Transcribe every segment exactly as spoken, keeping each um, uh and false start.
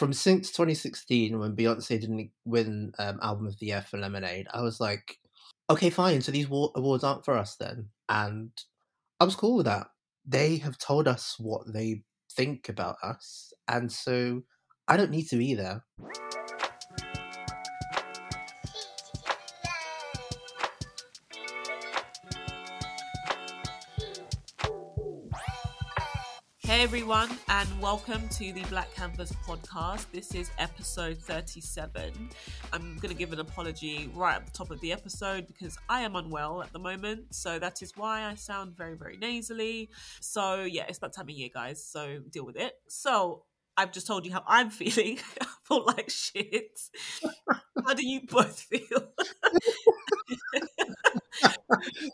from since twenty sixteen when Beyonce didn't win um, Album of the Year for Lemonade, I was like, okay, fine, so these war- awards aren't for us then. And I was cool with that. They have told us what they think about us, and so I don't need to be there. Hey everyone, and welcome to the Black Canvas podcast. This is episode thirty-seven. I'm going to give an apology right at the top of the episode because I am unwell at the moment, so that is why I sound very, very nasally. So yeah, it's that time of year, guys, so deal with it. So I've just told you how I'm feeling. I feel like shit. How do you both feel?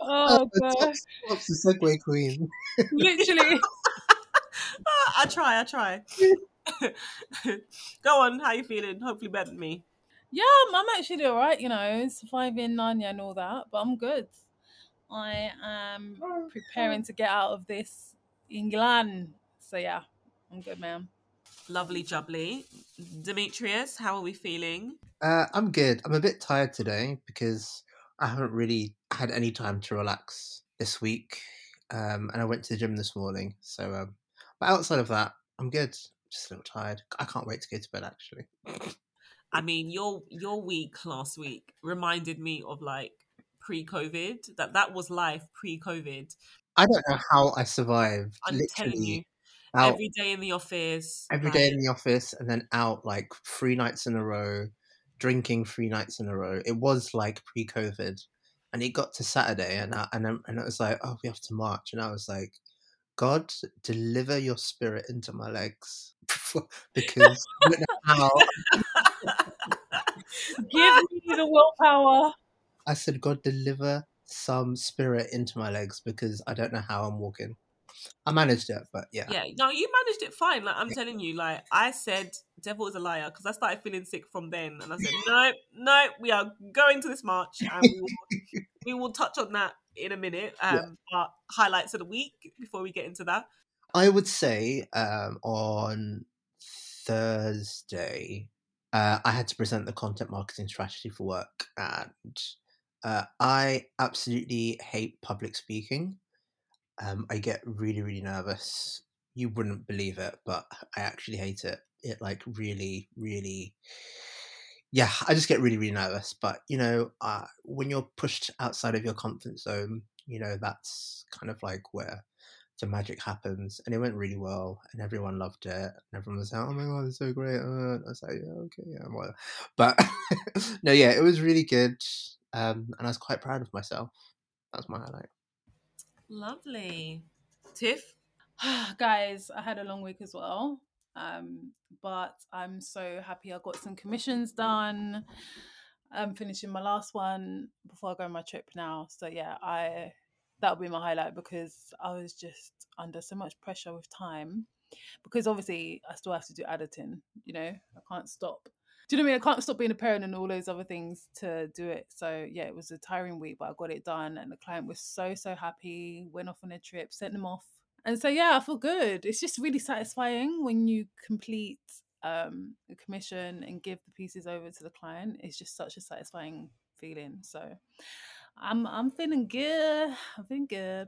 Oh, gosh. What's the segue queen? Literally. I try, I try. Go on, how you feeling? Hopefully better than me. Yeah, I'm, I'm actually doing all right, you know, surviving Narnia and all that, but I'm good. I am preparing to get out of this England. So yeah, I'm good, ma'am. Lovely jubbly. Demetrius, how are we feeling? Uh, I'm good. I'm a bit tired today because I haven't really had any time to relax this week. Um, and I went to the gym this morning, so... Um, But outside of that, I'm good. Just a little tired. I can't wait to go to bed, actually. I mean, your your week last week reminded me of, like, pre-COVID. That that was life pre-COVID. I don't know how I survived. I'm telling you. Out, every day in the office. Every like, day in the office, and then out, like, three nights in a row, drinking three nights in a row. It was, like, pre-COVID. And it got to Saturday, and, I, and, and it was like, oh, we have to march. And I was like... God, deliver your spirit into my legs, because I don't know how. Give me the willpower. I said, God, deliver some spirit into my legs, because I don't know how I'm walking. I managed it, but yeah. Yeah, no, you managed it fine. Like I'm yeah. telling you, like I said, devil is a liar, because I started feeling sick from then, and I said, no, no, we are going to this march, and we will, we will touch on that in a minute. Um, yeah. But highlights of the week before we get into that. I would say um, on Thursday, uh, I had to present the content marketing strategy for work, and uh, I absolutely hate public speaking. Um, I get really, really nervous. You wouldn't believe it, but I actually hate it. It like really, really, yeah, I just get really, really nervous. But, you know, uh, when you're pushed outside of your comfort zone, you know, that's kind of like where the magic happens. And it went really well, and everyone loved it. And everyone was like, oh my God, it's so great. Uh, I was like, yeah, okay, yeah, well. But no, yeah, it was really good. Um, and I was quite proud of myself. That was my highlight. Lovely. Tiff? Guys, I had a long week as well, um, but I'm so happy I got some commissions done. I'm finishing my last one before I go on my trip now. So yeah, I that'll be my highlight, because I was just under so much pressure with time, because obviously I still have to do editing, you know, I can't stop. Do you know what I mean? I can't stop being a parent and all those other things to do it. So, yeah, it was a tiring week, but I got it done. And the client was so, so happy, went off on a trip, sent them off. And so, yeah, I feel good. It's just really satisfying when you complete um, a commission and give the pieces over to the client. It's just such a satisfying feeling. So I'm I'm feeling good. I'm feeling good.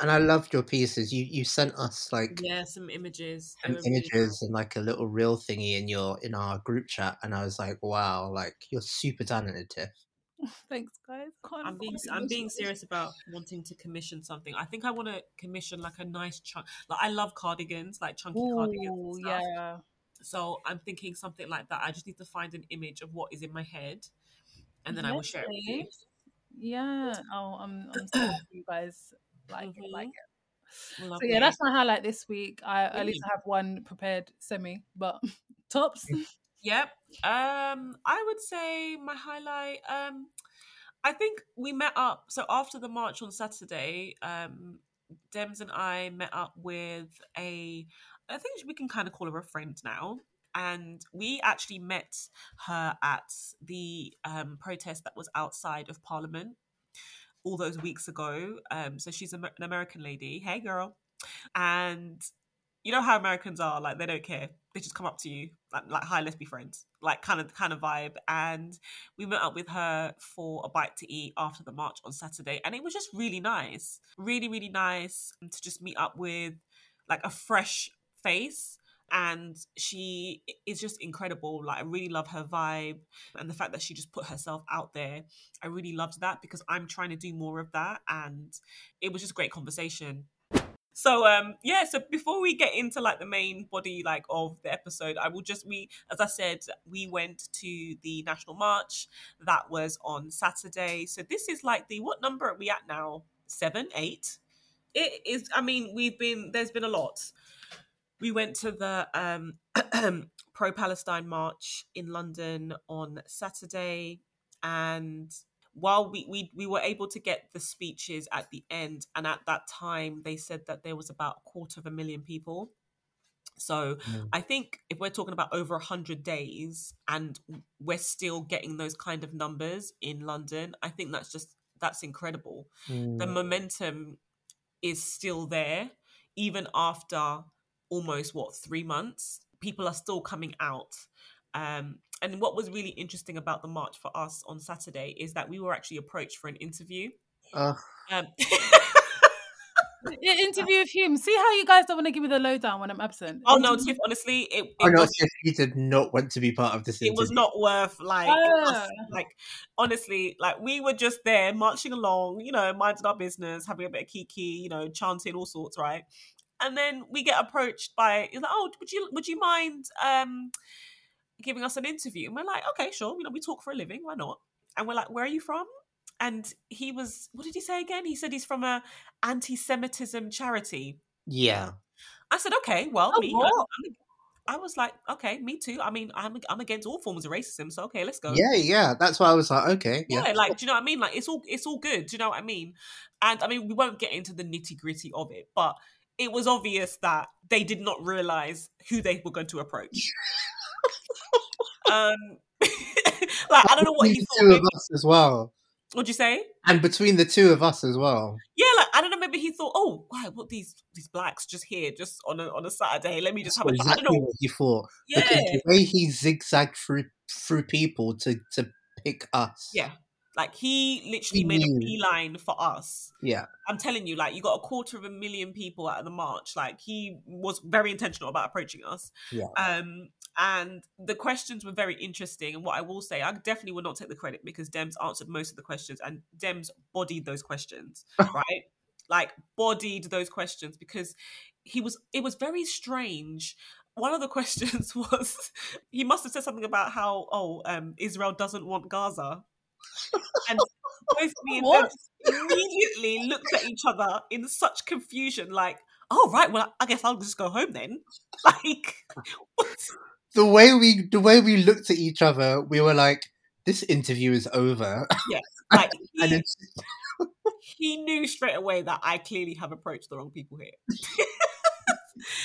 And I loved your pieces. You you sent us like yeah some images, some images really and like a little reel thingy in your in our group chat, and I was like, wow, like you're super talented, Tiff. Thanks, guys. Can't I'm being I'm being serious about wanting to commission something. I think I want to commission like a nice chunk. Like I love cardigans, like chunky Ooh, cardigans. And stuff. Yeah. So I'm thinking something like that. I just need to find an image of what is in my head, and then yes, I will share it with you. Yeah. Oh, I'm I'm so happy you guys. Like mm-hmm. it, like it. Lovely. So yeah, that's my highlight this week. I really? At least I have one prepared semi, but tops. Yep. Um, I would say my highlight. Um, I think we met up. So after the march on Saturday, um, Dems and I met up with a. I think we can kind of call her a friend now. And we actually met her at the um, protest that was outside of Parliament all those weeks ago. Um, so she's an American lady. Hey, girl. And you know how Americans are, like, they don't care. They just come up to you, like, like hi, let's be friends, like kind of kind of vibe. And we met up with her for a bite to eat after the march on Saturday. And it was just really nice, really, really nice to just meet up with like a fresh face. And she is just incredible. Like, I really love her vibe and the fact that she just put herself out there. I really loved that because I'm trying to do more of that. And it was just a great conversation. So, um, yeah, so before we get into like the main body like of the episode, I will just, we, as I said, we went to the National March. That was on Saturday. So this is like the, what number are we at now? Seven, eight? It is, I mean, we've been, there's been a lot. We went to the um, pro-Palestine march in London on Saturday, and while we, we we were able to get the speeches at the end, and at that time they said that there was about a quarter of a million people. So mm. I think if we're talking about over one hundred days and we're still getting those kind of numbers in London, I think that's just, that's incredible. Mm. The momentum is still there, even after almost what three months, people are still coming out. Um and what was really interesting about the march for us on Saturday is that we were actually approached for an interview. Uh. Um interview of him. See how you guys don't want to give me the lowdown when I'm absent. Oh no, Tiff, honestly, it, it oh, no, was, Tiff, you did not want to be part of this interview. It was not worth like oh. us, like honestly, like we were just there marching along, you know, minding our business, having a bit of kiki, you know, chanting all sorts, right? And then we get approached by, it's like, oh, would you would you mind um, giving us an interview? And we're like, okay, sure. You know, we talk for a living. Why not? And we're like, where are you from? And he was, what did he say again? He said he's from a anti-Semitism charity. Yeah. I said, okay, well, oh, me. Wow. I was like, okay, me too. I mean, I'm I'm against all forms of racism, so okay, let's go. Yeah, yeah. That's why I was like, okay, yeah. yeah. Like, do you know what I mean? Like, it's all it's all good. Do you know what I mean? And I mean, we won't get into the nitty gritty of it, but it was obvious that they did not realize who they were going to approach. um, like I don't know what he thought. Two of us as well. What'd you say? And between the two of us as well. Yeah, like I don't know. Maybe he thought, oh, wow, what these these blacks just here, just on a on a Saturday. Let me just That's have exactly a. I don't know what he thought. Yeah, because the way he zigzagged through through people to to pick us. Yeah. Like, he literally he made a beeline for us. Yeah. I'm telling you, like, you got a quarter of a million people out of the march. Like, he was very intentional about approaching us. Yeah. Um, and the questions were very interesting. And what I will say, I definitely will not take the credit because Dems answered most of the questions and Dems bodied those questions, right? Like, bodied those questions because he was, it was very strange. One of the questions was, he must have said something about how, oh, um, Israel doesn't want Gaza. And both me and them immediately looked at each other in such confusion, like, oh, right, well, I guess I'll just go home then. Like, what? The way we the way we looked at each other, we were like, this interview is over. Yes. Like, he, and it's... he knew straight away that I clearly have approached the wrong people here.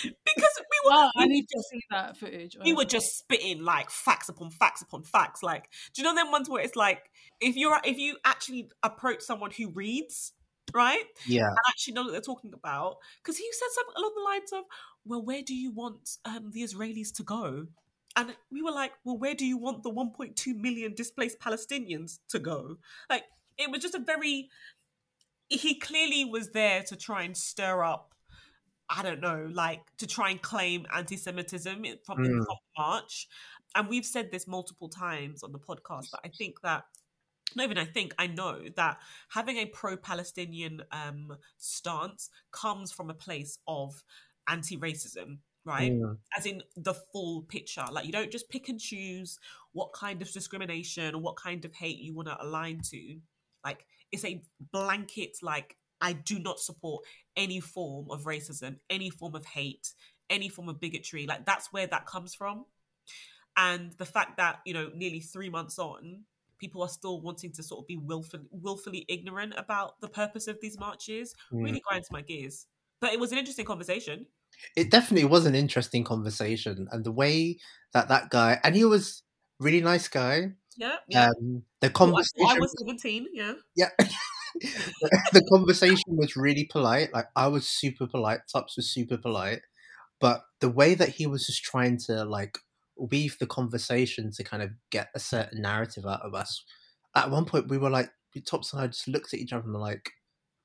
Because we were, oh, I need just, to see that footage. Honestly. We were just spitting like facts upon facts upon facts. Like, do you know them ones where it's like, if you're if you actually approach someone who reads, right? Yeah, and actually know what they're talking about, because he said something along the lines of, "Well, where do you want um, the Israelis to go?" And we were like, "Well, where do you want the one point two million displaced Palestinians to go?" Like, it was just a very. He clearly was there to try and stir up. I don't know, like to try and claim anti-Semitism from mm. the March. And we've said this multiple times on the podcast, but I think that, not even I think, I know that having a pro-Palestinian um, stance comes from a place of anti-racism, right? Yeah. As in the full picture. Like, you don't just pick and choose what kind of discrimination or what kind of hate you want to align to. Like, it's a blanket, like, I do not support any form of racism, any form of hate, any form of bigotry. Like, that's where that comes from. And the fact that, you know, nearly three months on, people are still wanting to sort of be willfully, willfully ignorant about the purpose of these marches really grinds my gears. But it was an interesting conversation. It definitely was an interesting conversation. And the way that that guy, and he was a really nice guy. Yeah. yeah. Um, the conversation. Well, I, I was seventeen, yeah. Yeah. The conversation was really polite. Like, I was super polite. Tups was super polite. But the way that he was just trying to like weave the conversation to kind of get a certain narrative out of us, at one point we were like, Tops and I just looked at each other and were like,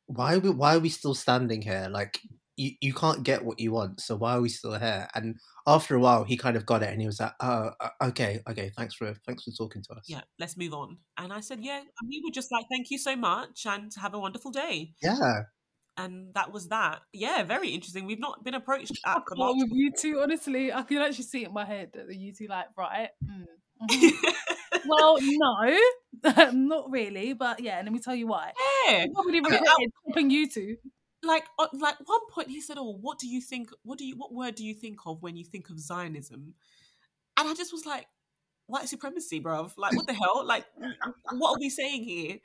why are we, why are we still standing here? Like, you, you can't get what you want, so why are we still here? And after a while, he kind of got it, and he was like, oh, okay, okay, thanks for thanks for talking to us. Yeah, let's move on. And I said, yeah, and we were just like, thank you so much, and have a wonderful day. Yeah. And that was that. Yeah, very interesting. We've not been approached at the moment. With you two, honestly, I can actually see it in my head that you two like, right, mm. Well, no, not really, but yeah, let me tell you why. Yeah. Nobody regretted helping you two. Like, like one point he said, "Oh, what do you think? What do you? What word do you think of when you think of Zionism?" And I just was like, "White supremacy, bruv! Like, what the hell? Like, what are we saying here?"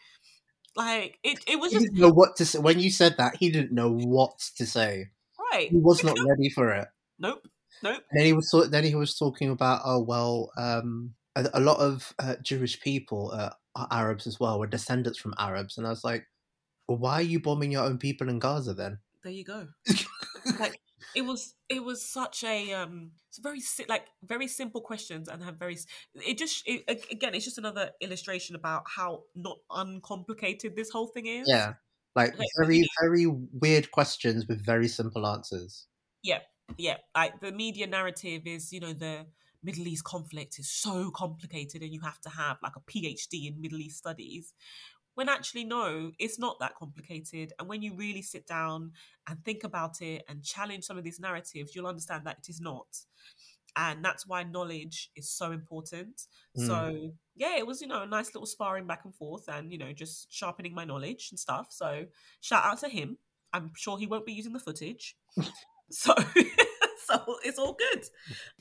Like, it, it was he just didn't know what to say. When you said that, he didn't know what to say. Right, he was not ready for it. Nope, nope. And then he was then he was talking about, oh well, um, a, a lot of uh, Jewish people uh, are Arabs as well, were descendants from Arabs, and I was like, why are you bombing your own people in Gaza then? There you go. Like, it was it was such a um very like very simple questions, and have very it just it, again it's just another illustration about how not uncomplicated this whole thing is. Yeah, like, like very very weird questions with very simple answers. Yeah, yeah. Like, the media narrative is, you know, the Middle East conflict is so complicated, and you have to have like a PhD in Middle East studies. When actually, no, it's not that complicated. And when you really sit down and think about it and challenge some of these narratives, you'll understand that it is not. And that's why knowledge is so important. Mm. So, yeah, it was, you know, a nice little sparring back and forth and, you know, just sharpening my knowledge and stuff. So shout out to him. I'm sure he won't be using the footage. So... So it's all good.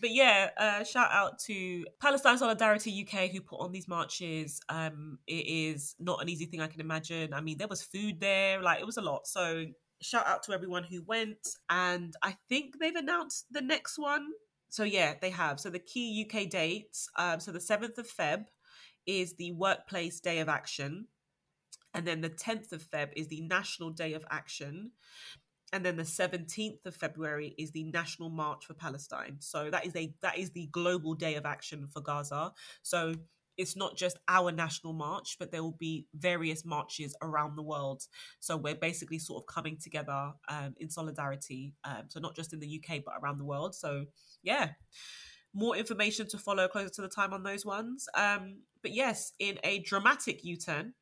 But yeah, uh, shout out to Palestine Solidarity U K who put on these marches. Um, it is not an easy thing, I can imagine. I mean, there was food there, like it was a lot. So shout out to everyone who went. And I think they've announced the next one. So yeah, they have. So the key U K dates. Um, so the seventh of February is the Workplace Day of Action. And then the tenth of February is the National Day of Action. And then the seventeenth of February is the National March for Palestine. So that is a that is the global day of action for Gaza. So it's not just our national march, but there will be various marches around the world. So we're basically sort of coming together um, in solidarity. Um, so not just in the U K, but around the world. So yeah, more information to follow closer to the time on those ones. Um, but yes, in a dramatic U-turn,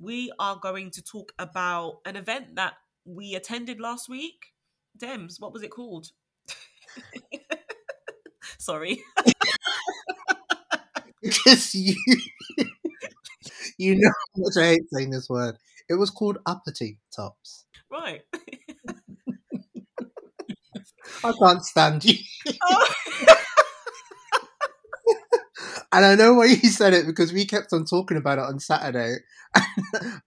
we are going to talk about an event that we attended last week. Dems, what was it called? Sorry. Because you, you know how much I hate saying this word. It was called Uppity, Tops. Right. I can't stand you. Oh. And I know why you said it, because we kept on talking about it on Saturday.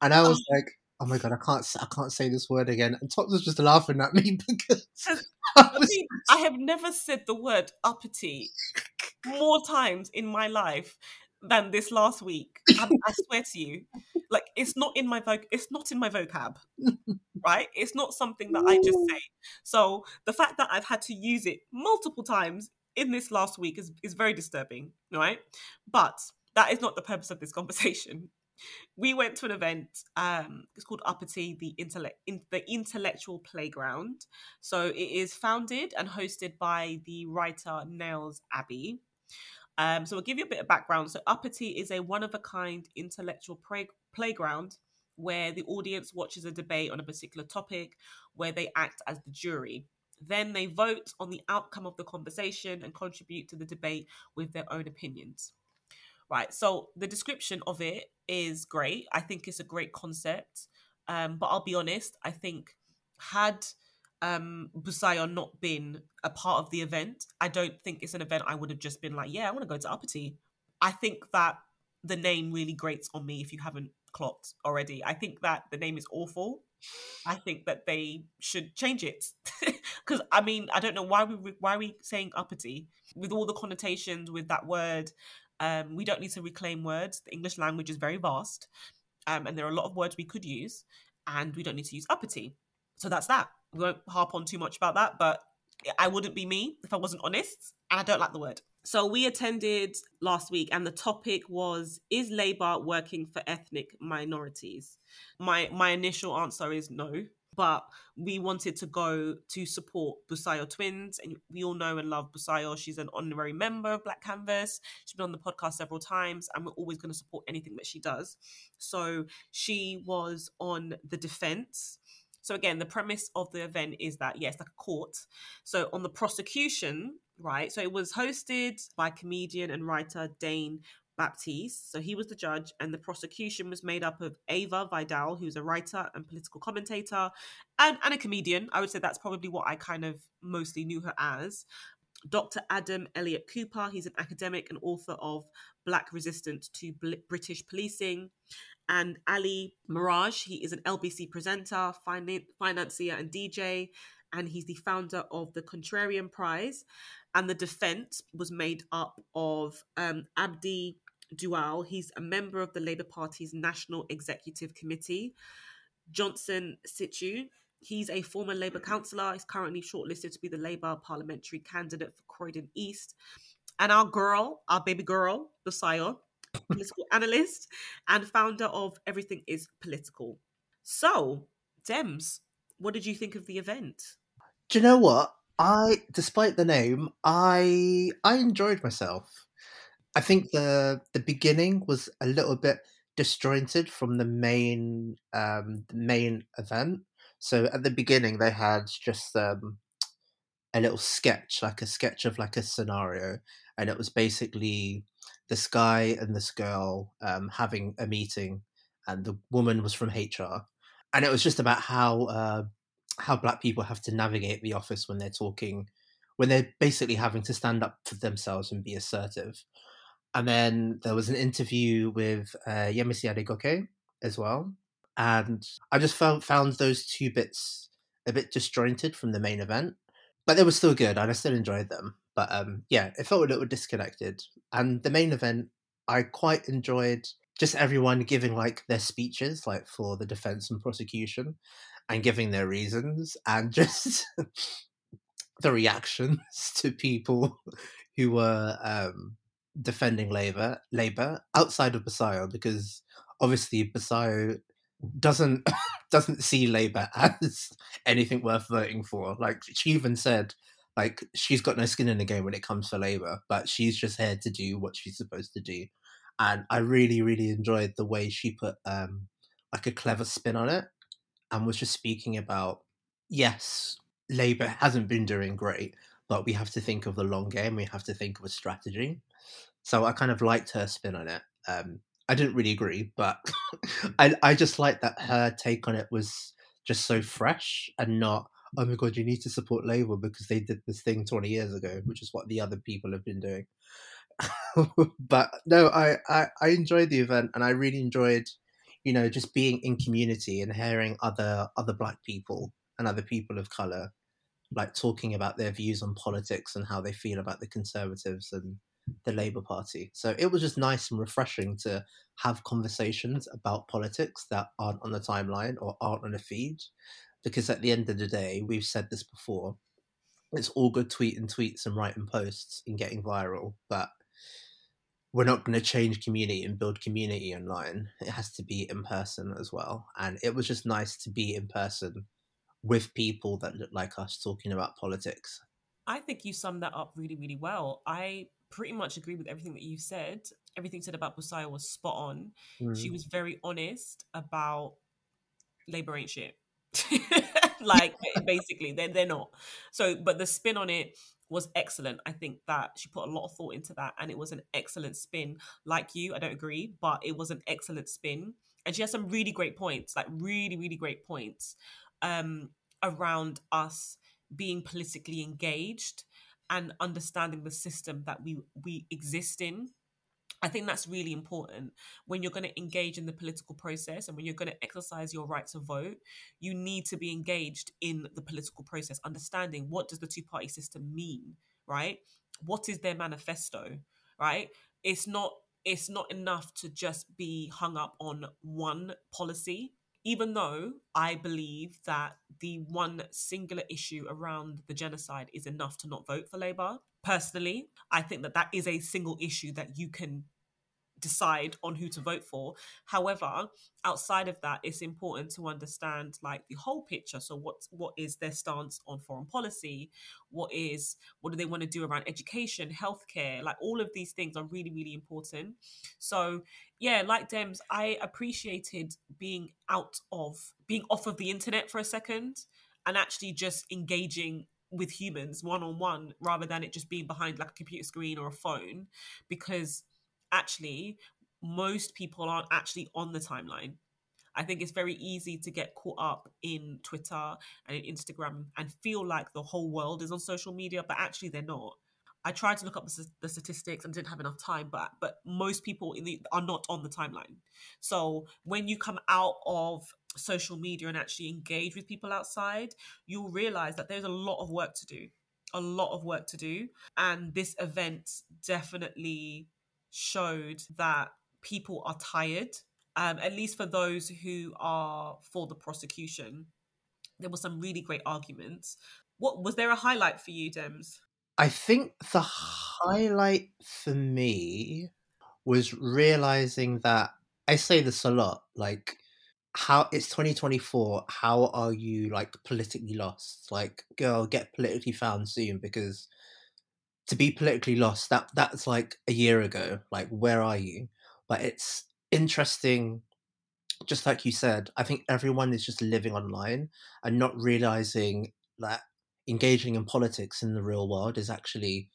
And I was oh. like, oh my god, I can't I can't say this word again. And Tops was just laughing at me because I, was... I, mean, I have never said the word uppity more times in my life than this last week. I, I swear to you, like it's not in my voc- it's not in my vocab, right? It's not something that I just say. So the fact that I've had to use it multiple times in this last week is is very disturbing, right? But that is not the purpose of this conversation. We went to an event, um, it's called Uppity, the, intellect, in, the Intellectual Playground. So it is founded and hosted by the writer Nels Abbey. Um, so I'll give you a bit of background. So Uppity is a one-of-a-kind intellectual play- playground where the audience watches a debate on a particular topic where they act as the jury. Then they vote on the outcome of the conversation and contribute to the debate with their own opinions. Right, so the description of it is great. I think it's a great concept. Um, but I'll be honest, I think had um, Busayo not been a part of the event, I don't think it's an event I would have just been like, yeah, I want to go to Uppity. I think that the name really grates on me if you haven't clocked already. I think that the name is awful. I think that they should change it. Because, I mean, I don't know why we why are we saying Uppity with all the connotations with that word. Um, we don't need to reclaim words. The English language is very vast, um, and there are a lot of words we could use, and we don't need to use uppity. So that's that. We won't harp on too much about that, but I wouldn't be me if I wasn't honest, and I don't like the word. So we attended last week and the topic was, is Labour working for ethnic minorities? My my initial answer is no, but we wanted to go to support Busayo twins. And we all know and love Busayo. She's an honorary member of Black Canvas. She's been on the podcast several times and we're always going to support anything that she does. So she was on the defence. So again, the premise of the event is that, yes, yeah, like a court. So on the prosecution, right? So it was hosted by comedian and writer Dane Baptiste. So he was the judge, and the prosecution was made up of Ava Vidal, who's a writer and political commentator, and, and a comedian. I would say that's probably what I kind of mostly knew her as. Doctor Adam Elliot Cooper, he's an academic and author of Black Resistance to Bl- British Policing. And Ali Mirage, he is an L B C presenter, finan- financier and D J, and he's the founder of the Contrarian Prize. And the defence was made up of um, Abdi Dual, he's a member of the Labour Party's National Executive Committee. Johnson Situ, he's a former Labour councillor, he's currently shortlisted to be the Labour parliamentary candidate for Croydon East. And our girl, our baby girl, Busayo, political analyst and founder of Everything Is Political. So, Dems, what did you think of the event? Do you know what? I, despite the name, I I enjoyed myself. I think the the beginning was a little bit disjointed from the main um, the main event. So at the beginning, they had just um, a little sketch, like a sketch of like a scenario, and it was basically this guy and this girl um, having a meeting, and the woman was from H R, and it was just about how uh, how Black people have to navigate the office when they're talking, when they're basically having to stand up for themselves and be assertive. And then there was an interview with uh, Yemisi Adegoke as well, and I just found found those two bits a bit disjointed from the main event, but they were still good and I still enjoyed them. But um, yeah, it felt a little disconnected. And the main event, I quite enjoyed just everyone giving like their speeches, like for the defense and prosecution, and giving their reasons, and just the reactions to people who were um, defending Labour, Labour outside of Busayo, because obviously Busayo doesn't doesn't see Labour as anything worth voting for. Like she even said, like, she's got no skin in the game when it comes to Labour, but she's just here to do what she's supposed to do. And I really, really enjoyed the way she put, um, like, a clever spin on it and was just speaking about, yes, Labour hasn't been doing great, but we have to think of the long game. We have to think of a strategy. So I kind of liked her spin on it. Um, I didn't really agree, but I, I just liked that her take on it was just so fresh and not, oh my God, you need to support Labour because they did this thing twenty years ago, which is what the other people have been doing. But no, I, I, I enjoyed the event, and I really enjoyed, you know, just being in community and hearing other other Black people and other people of colour, like talking about their views on politics and how they feel about the Conservatives and the Labour Party. So it was just nice and refreshing to have conversations about politics that aren't on the timeline or aren't on a feed. Because at the end of the day, we've said this before, it's all good tweeting tweets and writing posts and getting viral, but we're not going to change community and build community online. It has to be in person as well. And it was just nice to be in person with people that look like us talking about politics. I think you summed that up really, really well. I pretty much agree with everything that you said. Everything said about Busayo was spot on. Mm. She was very honest about Labour ain't shit. Like basically they're, they're not. So but the spin on it was excellent. I think that she put a lot of thought into that, and it was an excellent spin. Like you, I don't agree, but it was an excellent spin, and she has some really great points, like really really great points um around us being politically engaged and understanding the system that we we exist in. I think that's really important. When you're going to engage in the political process and when you're going to exercise your right to vote, you need to be engaged in the political process, understanding what does the two-party system mean, right? What is their manifesto, right? It's not, it's not enough to just be hung up on one policy. even though I believe that the one singular issue around the genocide is enough to not vote for Labour. Personally, I think that that is a single issue that you can decide on who to vote for. However, outside of that, it's important to understand like the whole picture. So what what is their stance on foreign policy? What is what do they want to do around education, healthcare? Like all of these things are really, really important. So yeah, like Dems, I appreciated being out of being off of the internet for a second and actually just engaging with humans one-on-one rather than it just being behind like a computer screen or a phone, because actually most people aren't actually on the timeline. I think it's very easy to get caught up in Twitter and in Instagram and feel like the whole world is on social media, but actually they're not. I tried to look up the statistics and didn't have enough time, but but most people in the, are not on the timeline. So when you come out of social media and actually engage with people outside, you'll realize that there's a lot of work to do, a lot of work to do. And this event definitely showed that people are tired, um, at least for those who are for the prosecution. There were some really great arguments. What was there a highlight for you, Dems? I think the highlight for me was realizing that, I say this a lot, like, how it's twenty twenty-four, how are you like politically lost? Like, girl, get politically found soon, because to be politically lost, that that's like a year ago. Like, where are you? But it's interesting, just like you said, I think everyone is just living online and not realizing that engaging in politics in the real world is actually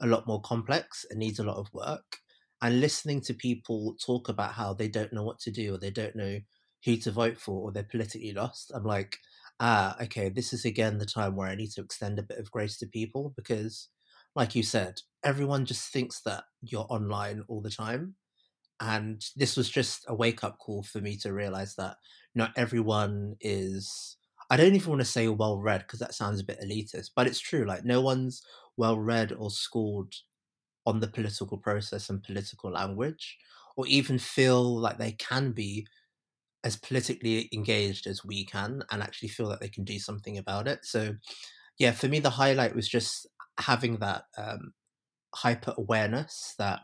a lot more complex and needs a lot of work. And listening to people talk about how they don't know what to do, or they don't know who to vote for, or they're politically lost, I'm like, ah, okay, this is again the time where I need to extend a bit of grace to people, because like you said, everyone just thinks that you're online all the time. And this was just a wake-up call for me to realise that not everyone is, I don't even want to say well-read, because that sounds a bit elitist, but it's true. Like, no one's well-read or schooled on the political process and political language, or even feel like they can be as politically engaged as we can and actually feel that they can do something about it. So yeah, for me, the highlight was just having that um, hyper awareness that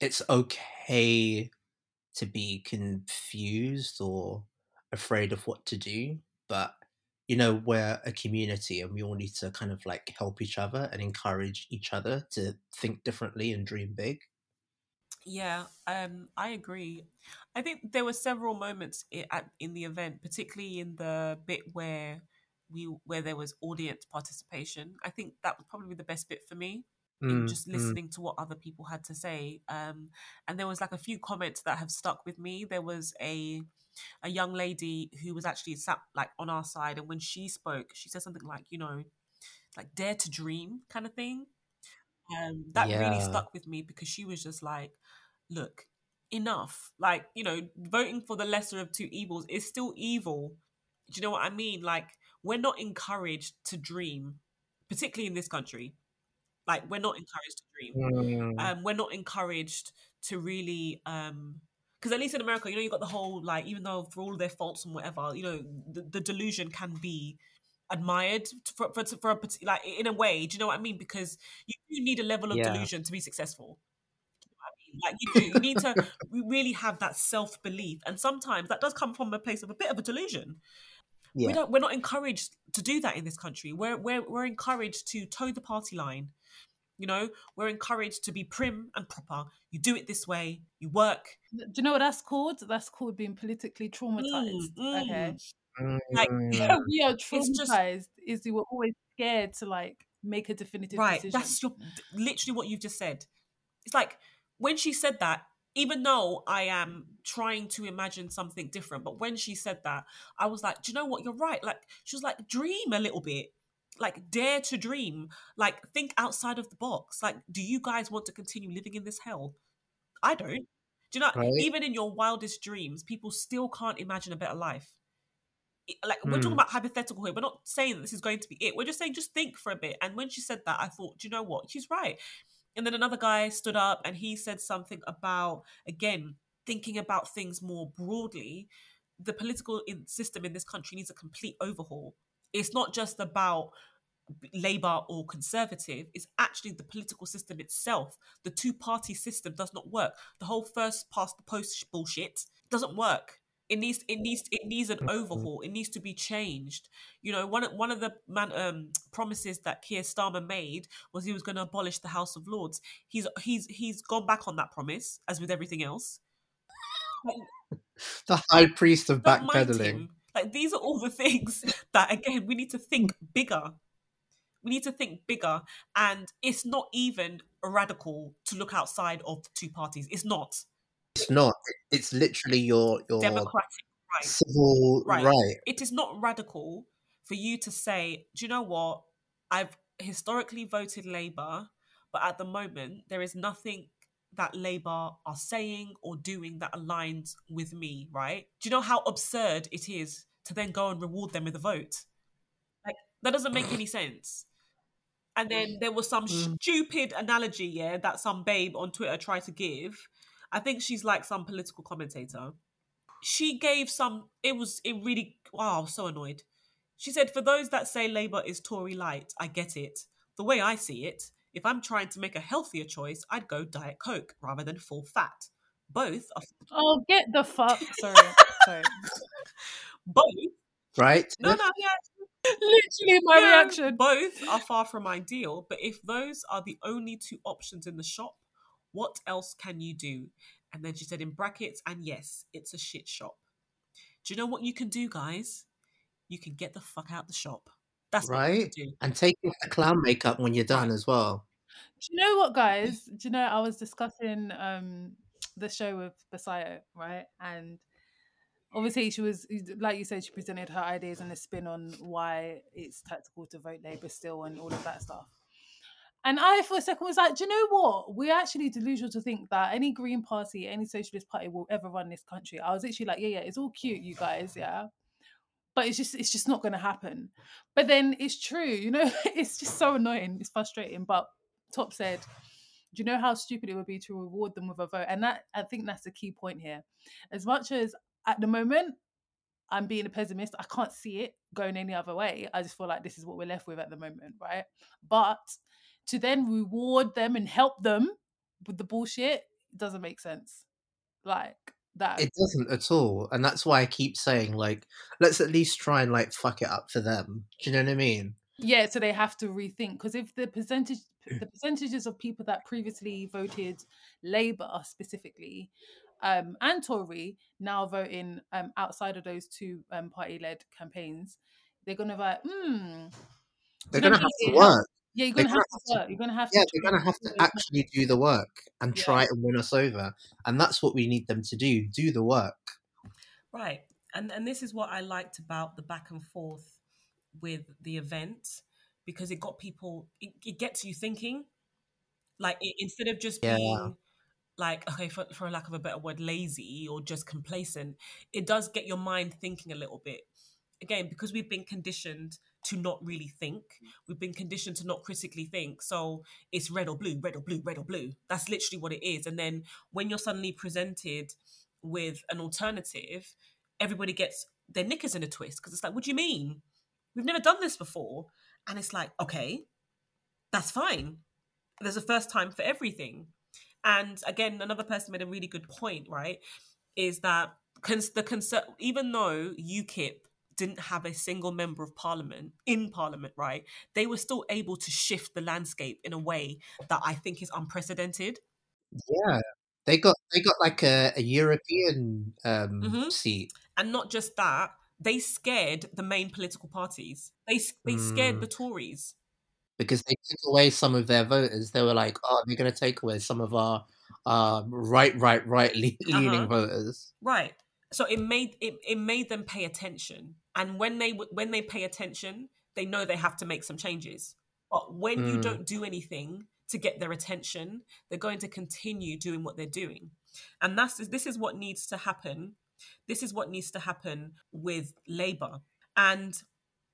it's okay to be confused or afraid of what to do, but you know, we're a community and we all need to kind of like help each other and encourage each other to think differently and dream big. Yeah, um, I agree. I think there were several moments in the event, particularly in the bit where we where there was audience participation. I think that was probably the best bit for me, mm, in just listening mm. to what other people had to say. Um, and there was like a few comments that have stuck with me. There was a a young lady who was actually sat like on our side, and when she spoke, she said something like, you know, like dare to dream kind of thing. Um, that yeah. really stuck with me, because she was just like, look, enough. Like, you know, voting for the lesser of two evils is still evil. Do you know what I mean? Like, we're not encouraged to dream, particularly in this country. Like, we're not encouraged to dream. Mm. Um, we're not encouraged to really, um, because at least in America, you know, you've got the whole, like, even though for all their faults and whatever, you know, the, the delusion can be admired for, for, for a, like, in a way. Do you know what I mean? Because you do need a level of yeah. delusion to be successful. Like, you do. You need to really have that self-belief. And sometimes that does come from a place of a bit of a delusion. Yeah. We don't, we're not encouraged to do that in this country. We're, we're, we're encouraged to toe the party line. You know, we're encouraged to be prim and proper. You do it this way, you work. Do you know what that's called? That's called being politically traumatised. Mm, mm. Okay. Mm. Like, yeah, we are traumatised. Is we were always scared to, like, make a definitive right, decision. Right, that's your, literally what you've just said. It's like, when she said that, even though I am trying to imagine something different, but when she said that, I was like, do you know what? You're right. Like, she was like, dream a little bit, like dare to dream, like think outside of the box. Like, do you guys want to continue living in this hell? I don't. Do you know, right. Even in your wildest dreams, people still can't imagine a better life. Like, we're mm. talking about hypothetical here. We're not saying that this is going to be it. We're just saying, just think for a bit. And when she said that, I thought, do you know what? She's right. And then another guy stood up and he said something about, again, thinking about things more broadly. the political system in this country needs a complete overhaul. It's not just about Labour or Conservative, it's actually the political system itself. The two-party system does not work. The whole first past the post bullshit doesn't work. It needs, it needs, it needs an overhaul. It needs to be changed. You know, one one of the man, um, promises that Keir Starmer made was he was going to abolish the House of Lords. He's he's he's gone back on that promise, as with everything else. Like, the high priest of backpedaling. Like, these are all the things that, again, we need to think bigger. We need to think bigger, and it's not even radical to look outside of the two parties. It's not. It's not. It's literally your, your democratic right. Civil right. right. It is not radical for you to say, do you know what? I've historically voted Labour, but at the moment there is nothing that Labour are saying or doing that aligns with me, right? Do you know how absurd it is to then go and reward them with a vote? Like, that doesn't make any sense. And then there was some mm. stupid analogy, yeah, that some babe on Twitter tried to give. I think she's like some political commentator. She gave some, it was, it really, wow, I was so annoyed. She said, for those that say Labour is Tory light, I get it. The way I see it, if I'm trying to make a healthier choice, I'd go Diet Coke rather than full fat. Both are... Oh, get the fuck. Sorry. Sorry. Both. Right? No, no, yeah. Literally my yeah. reaction. Both are far from ideal, but if those are the only two options in the shop, what else can you do? And then she said in brackets, and yes, it's a shit shop. Do you know what you can do, guys? You can get the fuck out the shop. That's right. What you can do. And take off the clown makeup when you're done as well. Do you know what, guys? Do you know, I was discussing um, the show with Busayo, right? And obviously she was, like you said, she presented her ideas and a spin on why it's tactical to vote Labour still and all of that stuff. And I, for a second, was like, do you know what? We're actually delusional to think that any Green Party, any Socialist Party will ever run this country. I was actually like, yeah, yeah, it's all cute, you guys, yeah. But it's just it's just not going to happen. But then it's true, you know, it's just so annoying. It's frustrating. But Top said, do you know how stupid it would be to reward them with a vote? And that, I think that's the key point here. As much as at the moment I'm being a pessimist, I can't see it going any other way. I just feel like this is what we're left with at the moment, right? But... to then reward them and help them with the bullshit doesn't make sense. Like that. It doesn't at all. And that's why I keep saying, like, let's at least try and, like, fuck it up for them. Do you know what I mean? Yeah, so they have to rethink. Because if the percentage, the percentages of people that previously voted Labour specifically um, and Tory now voting um, outside of those two um, party-led campaigns, they're going to be like, hmm. They're going to have to work. Yeah, you're going to have to work. You're going to have to. Yeah, they're going to have to actually do the work and try and win us over. And that's what we need them to do, do the work. Right. And and this is what I liked about the back and forth with the event, because it got people, it, it gets you thinking. Like, it, instead of just yeah. being like, okay, for, for lack of a better word, lazy or just complacent, it does get your mind thinking a little bit. Again, because we've been conditioned to not really think. We've been conditioned to not critically think. So it's red or blue, red or blue, red or blue. That's literally what it is. And then when you're suddenly presented with an alternative, everybody gets their knickers in a twist because it's like, what do you mean? We've never done this before. And it's like, okay, that's fine. There's a first time for everything. And again, another person made a really good point, right? Is that cons- the concern, even though UKIP didn't have a single member of parliament in parliament, right? They were still able to shift the landscape in a way that I think is unprecedented. Yeah, they got they got like a, a European um, mm-hmm. seat, and not just that, they scared the main political parties. They they scared mm. the Tories because they took away some of their voters. They were like, "Oh, they're going to take away some of our uh, right, right, right le- uh-huh. leaning voters." Right. So it made it, it made them pay attention. And when they when they pay attention, they know they have to make some changes. But when mm. you don't do anything to get their attention, they're going to continue doing what they're doing. And that's this is what needs to happen. This is what needs to happen with Labour. And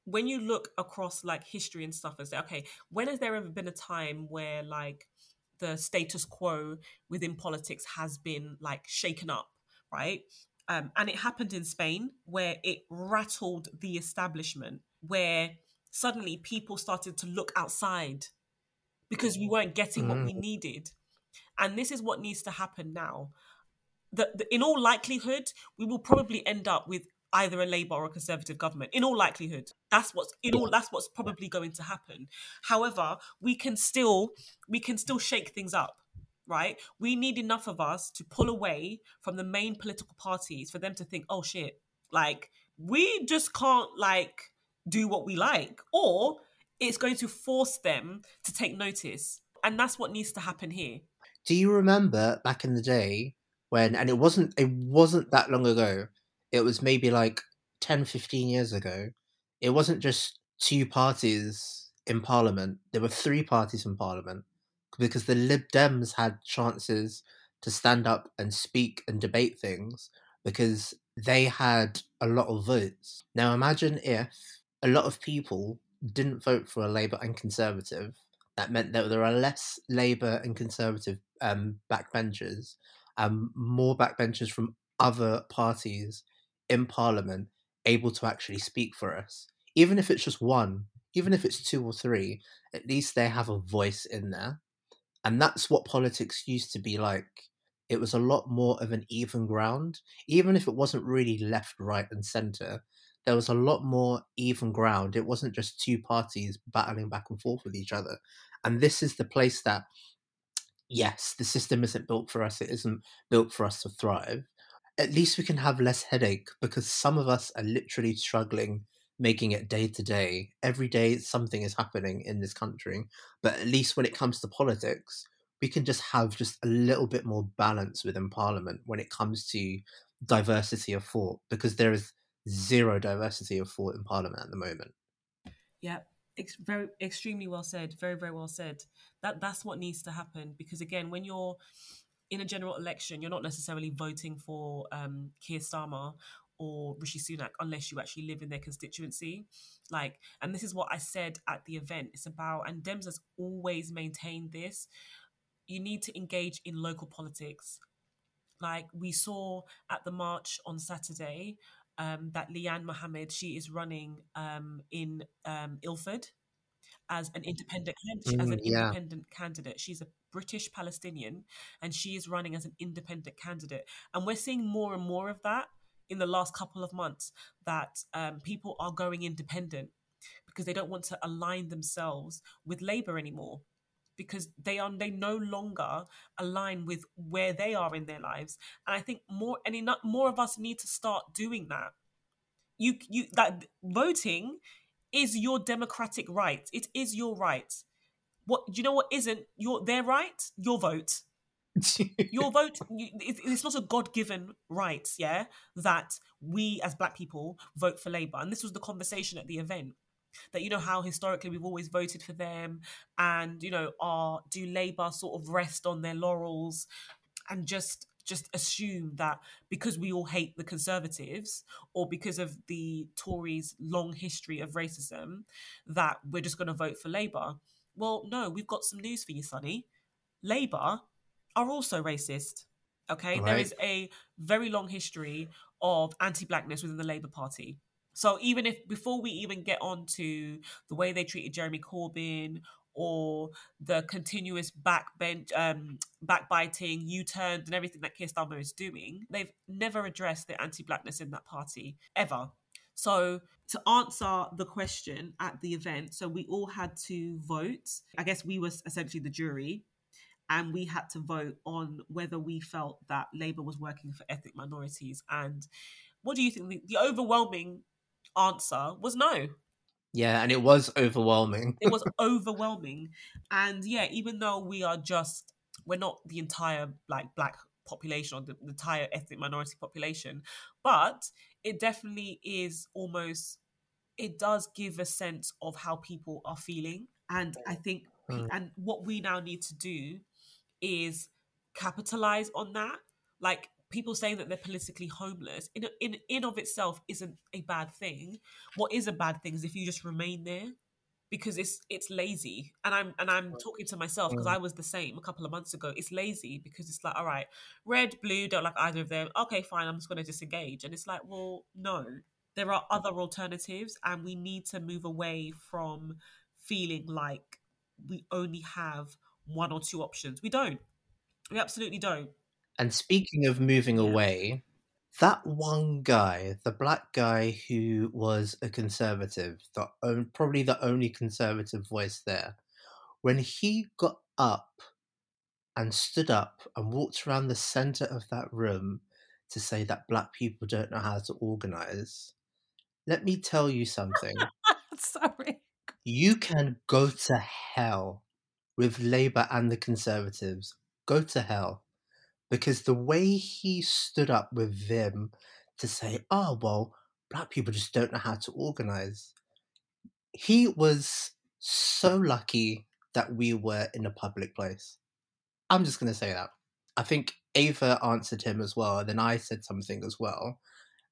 when you look across like history and stuff and say, okay, when has there ever been a time where like the status quo within politics has been like shaken up, right? Um, and it happened in Spain, where it rattled the establishment, where suddenly people started to look outside because we weren't getting mm. what we needed. And this is what needs to happen now. The, the, in all likelihood, we will probably end up with either a Labour or a Conservative government. In all likelihood, that's what's in all. That's what's probably going to happen. However, we can still we can still shake things up, right? We need enough of us to pull away from the main political parties for them to think, oh shit, like we just can't like do what we like, or it's going to force them to take notice, and that's what needs to happen here. Do you remember back in the day? When, and it wasn't it wasn't that long ago, it was maybe like ten, fifteen years ago, it wasn't just two parties in parliament, there were three parties in parliament, because the Lib Dems had chances to stand up and speak and debate things because they had a lot of votes. Now imagine if a lot of people didn't vote for a Labour and Conservative, that meant that there are less Labour and Conservative um, backbenchers, Um, more backbenchers from other parties in Parliament able to actually speak for us. Even if it's just one, even if it's two or three, at least they have a voice in there. And that's what politics used to be like. It was a lot more of an even ground. Even if it wasn't really left, right and centre, there was a lot more even ground. It wasn't just two parties battling back and forth with each other. And this is the place that, yes, the system isn't built for us. It isn't built for us to thrive. At least we can have less headache, because some of us are literally struggling, making it day to day. Every day something is happening in this country. But at least when it comes to politics, we can just have just a little bit more balance within Parliament when it comes to diversity of thought, because there is zero diversity of thought in Parliament at the moment. Yeah. It's very extremely well said. Very, very well said. That that's what needs to happen, because again, when you're in a general election, you're not necessarily voting for um, Keir Starmer or Rishi Sunak unless you actually live in their constituency. Like, and this is what I said at the event. It's about, and Dems has always maintained this, you need to engage in local politics. Like we saw at the march on Saturday. Um, that Leanne Mohammed, she is running um, in um, Ilford as an independent mm, as an yeah. independent candidate. She's a British Palestinian, and she is running as an independent candidate. And we're seeing more and more of that in the last couple of months, that um, people are going independent because they don't want to align themselves with Labour anymore, because they are they no longer align with where they are in their lives. And I think more and enough, more of us need to start doing that. You you that voting is your democratic right. It is your right. What do you know? What isn't your their right? Your vote. Your vote. You, it, it's not a God-given right. Yeah, that we as Black people vote for Labour. And this was the conversation at the event. That, you know, how historically we've always voted for them, and, you know, are do Labour sort of rest on their laurels and just just assume that because we all hate the Conservatives, or because of the Tories' long history of racism, that we're just going to vote for Labour. Well, no, we've got some news for you, Sonny. Labour are also racist, okay? Right. There is a very long history of anti-Blackness within the Labour Party. So even if, before we even get on to the way they treated Jeremy Corbyn, or the continuous backbench, um, backbiting, U-turns and everything that Keir Starmer is doing, they've never addressed the anti-Blackness in that party, ever. So to answer the question at the event, so we all had to vote. I guess we were essentially the jury, and we had to vote on whether we felt that Labour was working for ethnic minorities. And what do you think? The, the overwhelming answer was no. Yeah, and it was overwhelming. It was overwhelming. And yeah, even though we are just, we're not the entire like Black population or the, the entire ethnic minority population, but it definitely is almost, it does give a sense of how people are feeling. And I think, mm. and what we now need to do is capitalize on that. Like, people saying that they're politically homeless in in in of itself isn't a bad thing. What is a bad thing is if you just remain there, because it's it's lazy. And I'm and I'm talking to myself because I was the same a couple of months ago. It's lazy because it's like, all right, red, blue, don't like either of them. Okay, fine, I'm just going to disengage. And it's like, well, no, there are other alternatives, and we need to move away from feeling like we only have one or two options. We don't. We absolutely don't. And speaking of moving yeah. away, that one guy, the black guy who was a conservative, the um, probably the only conservative voice there, when he got up and stood up and walked around the centre of that room to say that black people don't know how to organise, let me tell you something. Sorry. You can go to hell with Labour and the Conservatives. Go to hell. Because the way he stood up with Vim to say, oh, well, black people just don't know how to organise. He was so lucky that we were in a public place. I'm just going to say that. I think Ava answered him as well, and then I said something as well.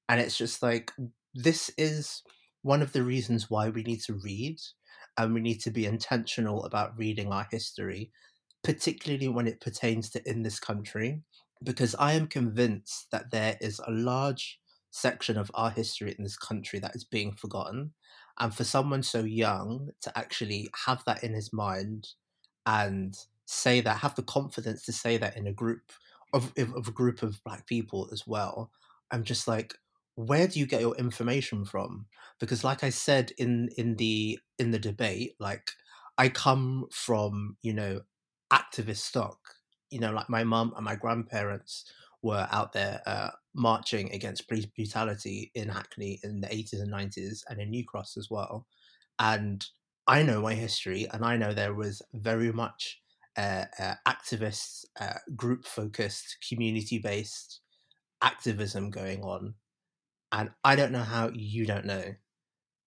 And it's just like, this is one of the reasons why we need to read, and we need to be intentional about reading our history, particularly when it pertains to in this country, because I am convinced that there is a large section of our history in this country that is being forgotten. And for someone so young to actually have that in his mind and say that, have the confidence to say that in a group of, of a group of black people as well, I'm just like, where do you get your information from? Because like I said in, in the in the debate, like I come from, you know, activist stock, you know, like my mum and my grandparents were out there uh, marching against police brutality in Hackney in the eighties and nineties and in New Cross as well. And I know my history, and I know there was very much uh, uh, activist, uh, group-focused, community-based activism going on. And I don't know how you don't know.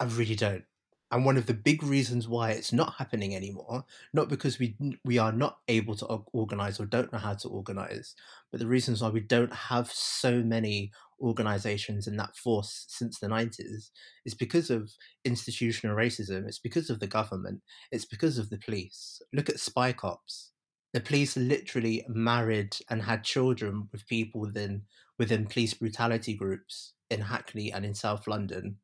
I really don't. And one of the big reasons why it's not happening anymore, not because we we are not able to organise or don't know how to organise, but the reasons why we don't have so many organisations in that force since the nineties is because of institutional racism. It's because of the government. It's because of the police. Look at Spy Cops. The police literally married and had children with people within within police brutality groups in Hackney and in South London,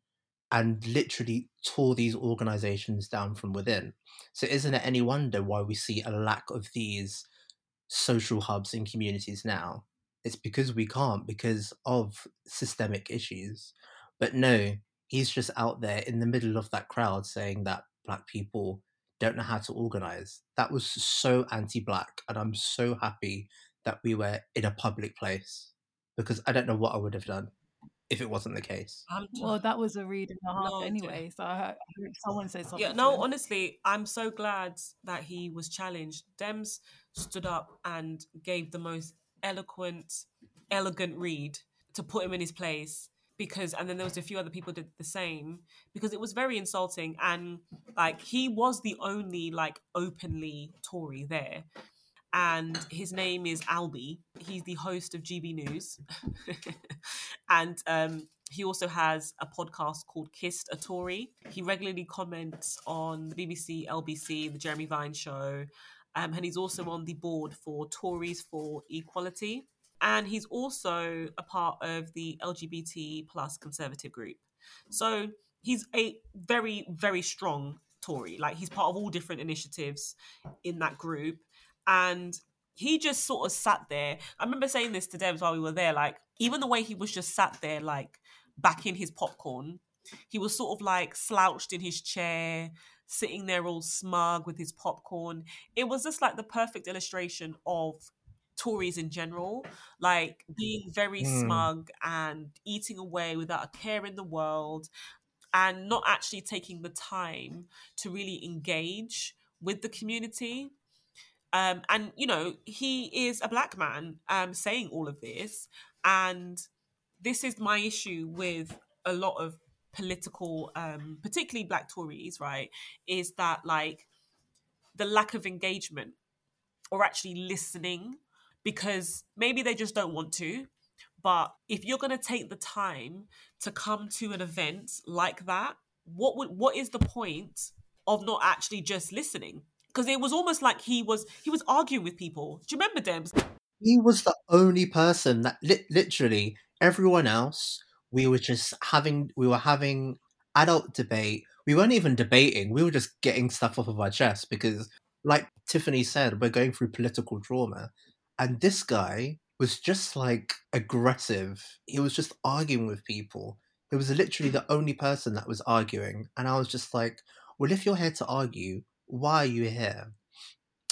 and literally tore these organisations down from within. So isn't it any wonder why we see a lack of these social hubs in communities now? It's because we can't, because of systemic issues. But no, he's just out there in the middle of that crowd saying that black people don't know how to organise. That was so anti-black, and I'm so happy that we were in a public place, because I don't know what I would have done if it wasn't the case. Um, well, that was a read and a half no, anyway, so I hope someone says something. Yeah, no, honestly, I'm so glad that he was challenged. Dems stood up and gave the most eloquent, elegant read to put him in his place, because, and then there was a few other people did the same, because it was very insulting, and like he was the only like openly Tory there. And his name is Albie. He's the host of G B News. And um, he also has a podcast called Kissed a Tory. He regularly comments on the B B C, L B C, the Jeremy Vine show. Um, and he's also on the board for Tories for Equality. And he's also a part of the L G B T plus conservative group. So he's a very, very strong Tory. Like he's part of all different initiatives in that group. And he just sort of sat there. I remember saying this to Debs while we were there, like, even the way he was just sat there, like, backing his popcorn, he was sort of, like, slouched in his chair, sitting there all smug with his popcorn. It was just, like, the perfect illustration of Tories in general, like, being very mm. smug and eating away without a care in the world and not actually taking the time to really engage with the community. Um, and, you know, he is a black man um, saying all of this. And this is my issue with a lot of political, um, particularly black Tories, right, is that, like, the lack of engagement or actually listening, because maybe they just don't want to. But if you're going to take the time to come to an event like that, what would, what is the point of not actually just listening. Because it was almost like he was he was arguing with people. Do you remember Dems? He was the only person that li- literally everyone else, we were just having, we were having adult debate. We weren't even debating. We were just getting stuff off of our chest because, like Tiffany said, we're going through political trauma. And this guy was just like aggressive. He was just arguing with people. He was literally the only person that was arguing. And I was just like, well, if you're here to argue, why are you here?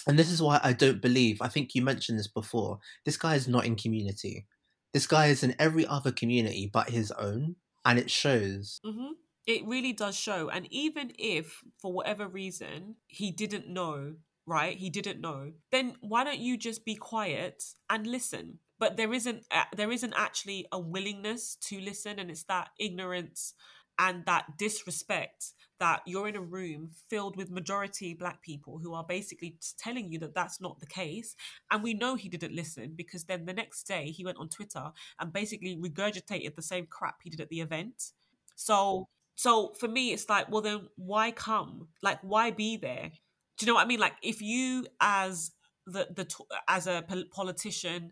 And this is why I don't believe, I think you mentioned this before, this guy is not in community. This guy is in every other community but his own. And it shows. Mm-hmm. It really does show. And even if, for whatever reason, he didn't know, right? He didn't know. Then why don't you just be quiet and listen? But there isn't, uh, there isn't actually a willingness to listen. And it's that ignorance and that disrespect that you're in a room filled with majority Black people who are basically telling you that that's not the case. And we know he didn't listen because then the next day he went on Twitter and basically regurgitated the same crap he did at the event. So... So for me, it's like, well, then why come? Like, why be there? Do you know what I mean? Like, if you as the the as a politician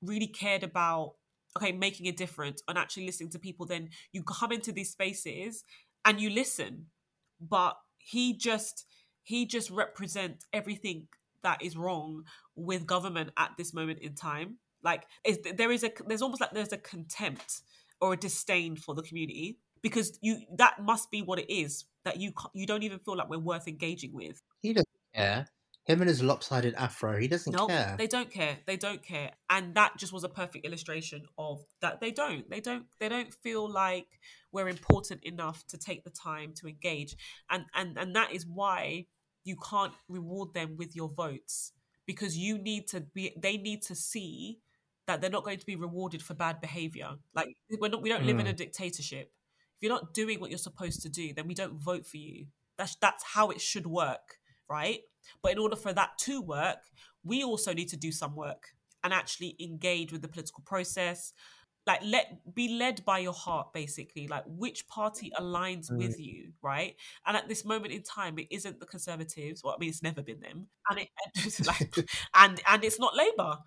really cared about, okay, making a difference and actually listening to people, then you come into these spaces and you listen. But he just he just represents everything that is wrong with government at this moment in time. Like, is, there is a there's almost like there's a contempt or a disdain for the community. Because you that must be what it is, that you you don't even feel like we're worth engaging with. He doesn't care. Him and his lopsided afro, he doesn't nope, care. They don't care. They don't care. And that just was a perfect illustration of that. They don't. They don't they don't feel like we're important enough to take the time to engage. And and, and that is why you can't reward them with your votes. Because you need to be they need to see that they're not going to be rewarded for bad behaviour. Like we're not we don't mm. live in a dictatorship. If you're not doing what you're supposed to do, then we don't vote for you. That's that's how it should work, right? But in order for that to work, we also need to do some work and actually engage with the political process. Like, let be led by your heart, basically. Like, which party aligns with you, right? And at this moment in time, it isn't the Conservatives. Well, I mean, it's never been them, and it and, like, and, and it's not Labour.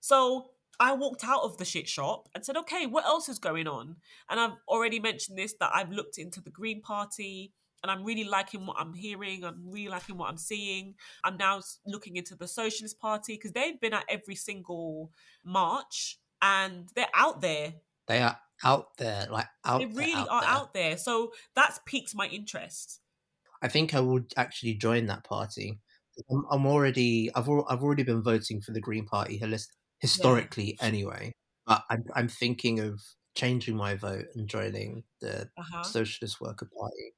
So. I walked out of the shit shop and said, okay, what else is going on? And I've already mentioned this, that I've looked into the Green Party and I'm really liking what I'm hearing. I'm really liking what I'm seeing. I'm now looking into the Socialist Party because they've been at every single march and they're out there. They are out there, like out there. They really are out there. So that's piqued my interest. I think I would actually join that party. I'm, I'm already, I've, I've already been voting for the Green Party holistically. Historically, yeah. Anyway, but I'm I'm thinking of changing my vote and joining the uh-huh. Socialist Worker Party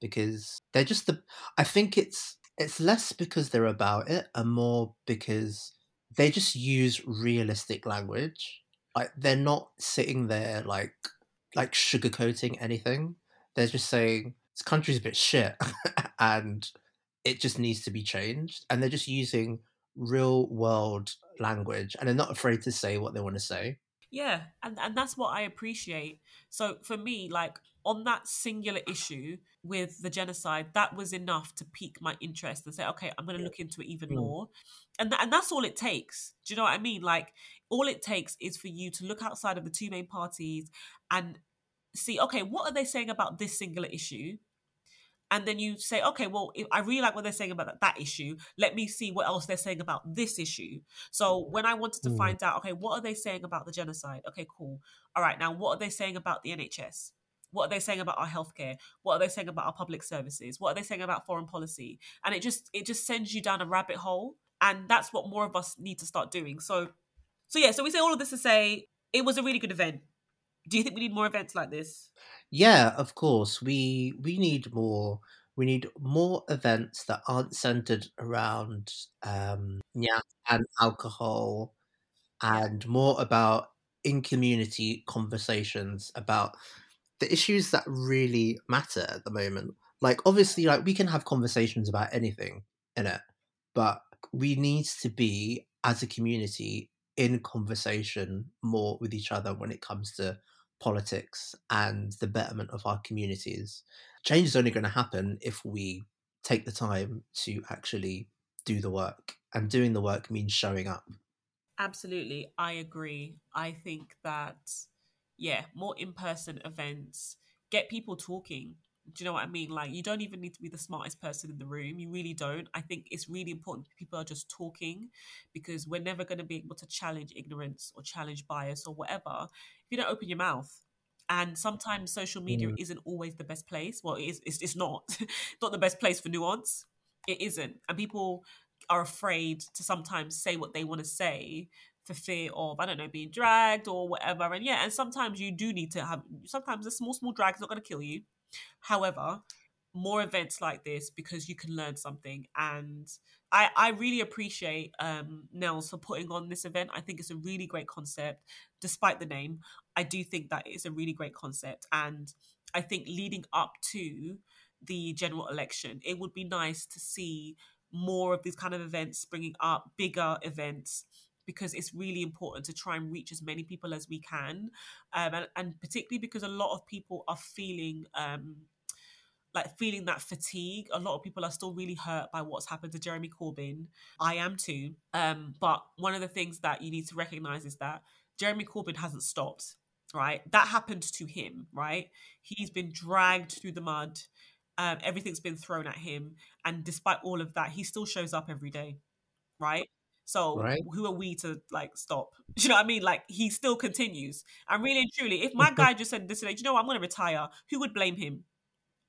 because they're just the. I think it's it's less because they're about it and more because they just use realistic language. Like they're not sitting there like like sugarcoating anything. They're just saying this country's a bit shit and it just needs to be changed, and they're just using real world language and they're not afraid to say what they want to say. Yeah, and, and that's what I appreciate. So for me, like on that singular issue with the genocide, that was enough to pique my interest and say, okay, I'm going to look into it even mm. more. And, th- and that's all it takes. Do you know what I mean? Like all it takes is for you to look outside of the two main parties and see, okay, what are they saying about this singular issue? And then you say, okay, well, if I really like what they're saying about that, that issue. Let me see what else they're saying about this issue. So when I wanted to mm. find out, okay, what are they saying about the genocide? Okay, cool. All right, now what are they saying about the N H S? What are they saying about our healthcare? What are they saying about our public services? What are they saying about foreign policy? And it just it just sends you down a rabbit hole. And that's what more of us need to start doing. So, so yeah, so we say all of this to say it was a really good event. Do you think we need more events like this? Yeah, of course. We we need more. We need more events that aren't centered around um, yeah and alcohol, and more about in community conversations about the issues that really matter at the moment. Like obviously, like we can have conversations about anything in it, but we need to be as a community in conversation more with each other when it comes to politics and the betterment of our communities. Change is only going to happen if we take the time to actually do the work. And doing the work means showing up. Absolutely. I agree. I think that, yeah, more in-person events, get people talking. Do you know what I mean? Like, you don't even need to be the smartest person in the room. You really don't. I think it's really important people are just talking, because we're never going to be able to challenge ignorance or challenge bias or whatever if you don't open your mouth. And sometimes social media mm. isn't always the best place. Well, it is, it's, it's not. Not the best place for nuance. It isn't. And people are afraid to sometimes say what they want to say for fear of, I don't know, being dragged or whatever. And yeah, and sometimes you do need to have, sometimes a small, small drag is not going to kill you. However, more events like this, because you can learn something. And I, I really appreciate um, Nels for putting on this event. I think it's a really great concept. Despite the name, I do think that it's a really great concept. And I think leading up to the general election, it would be nice to see more of these kind of events springing up, bigger events, because it's really important to try and reach as many people as we can. Um, and, and particularly because a lot of people are feeling um, like feeling that fatigue. A lot of people are still really hurt by what's happened to Jeremy Corbyn. I am too. Um, but one of the things that you need to recognise is that Jeremy Corbyn hasn't stopped, right? That happened to him, right? He's been dragged through the mud. Um, everything's been thrown at him. And despite all of that, he still shows up every day, right? So right. Who are we to, like, stop? Do you know what I mean? Like, he still continues. And really and truly, if my guy just said this today, do you know what? I'm going to retire. Who would blame him?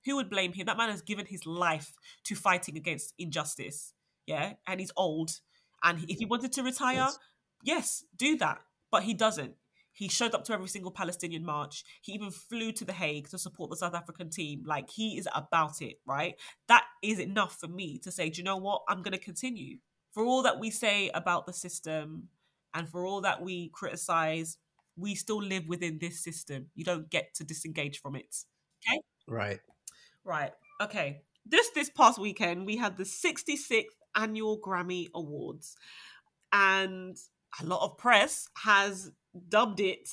Who would blame him? That man has given his life to fighting against injustice. Yeah. And he's old. And if he wanted to retire, yes, yes do that. But he doesn't. He showed up to every single Palestinian march. He even flew to The Hague to support the South African team. Like, he is about it, right? That is enough for me to say, do you know what? I'm going to continue. For all that we say about the system and for all that we criticize, we still live within this system. You don't get to disengage from it. Okay? Right. Right. Okay. Just this past weekend, we had the sixty-sixth Annual Grammy Awards. And a lot of press has dubbed it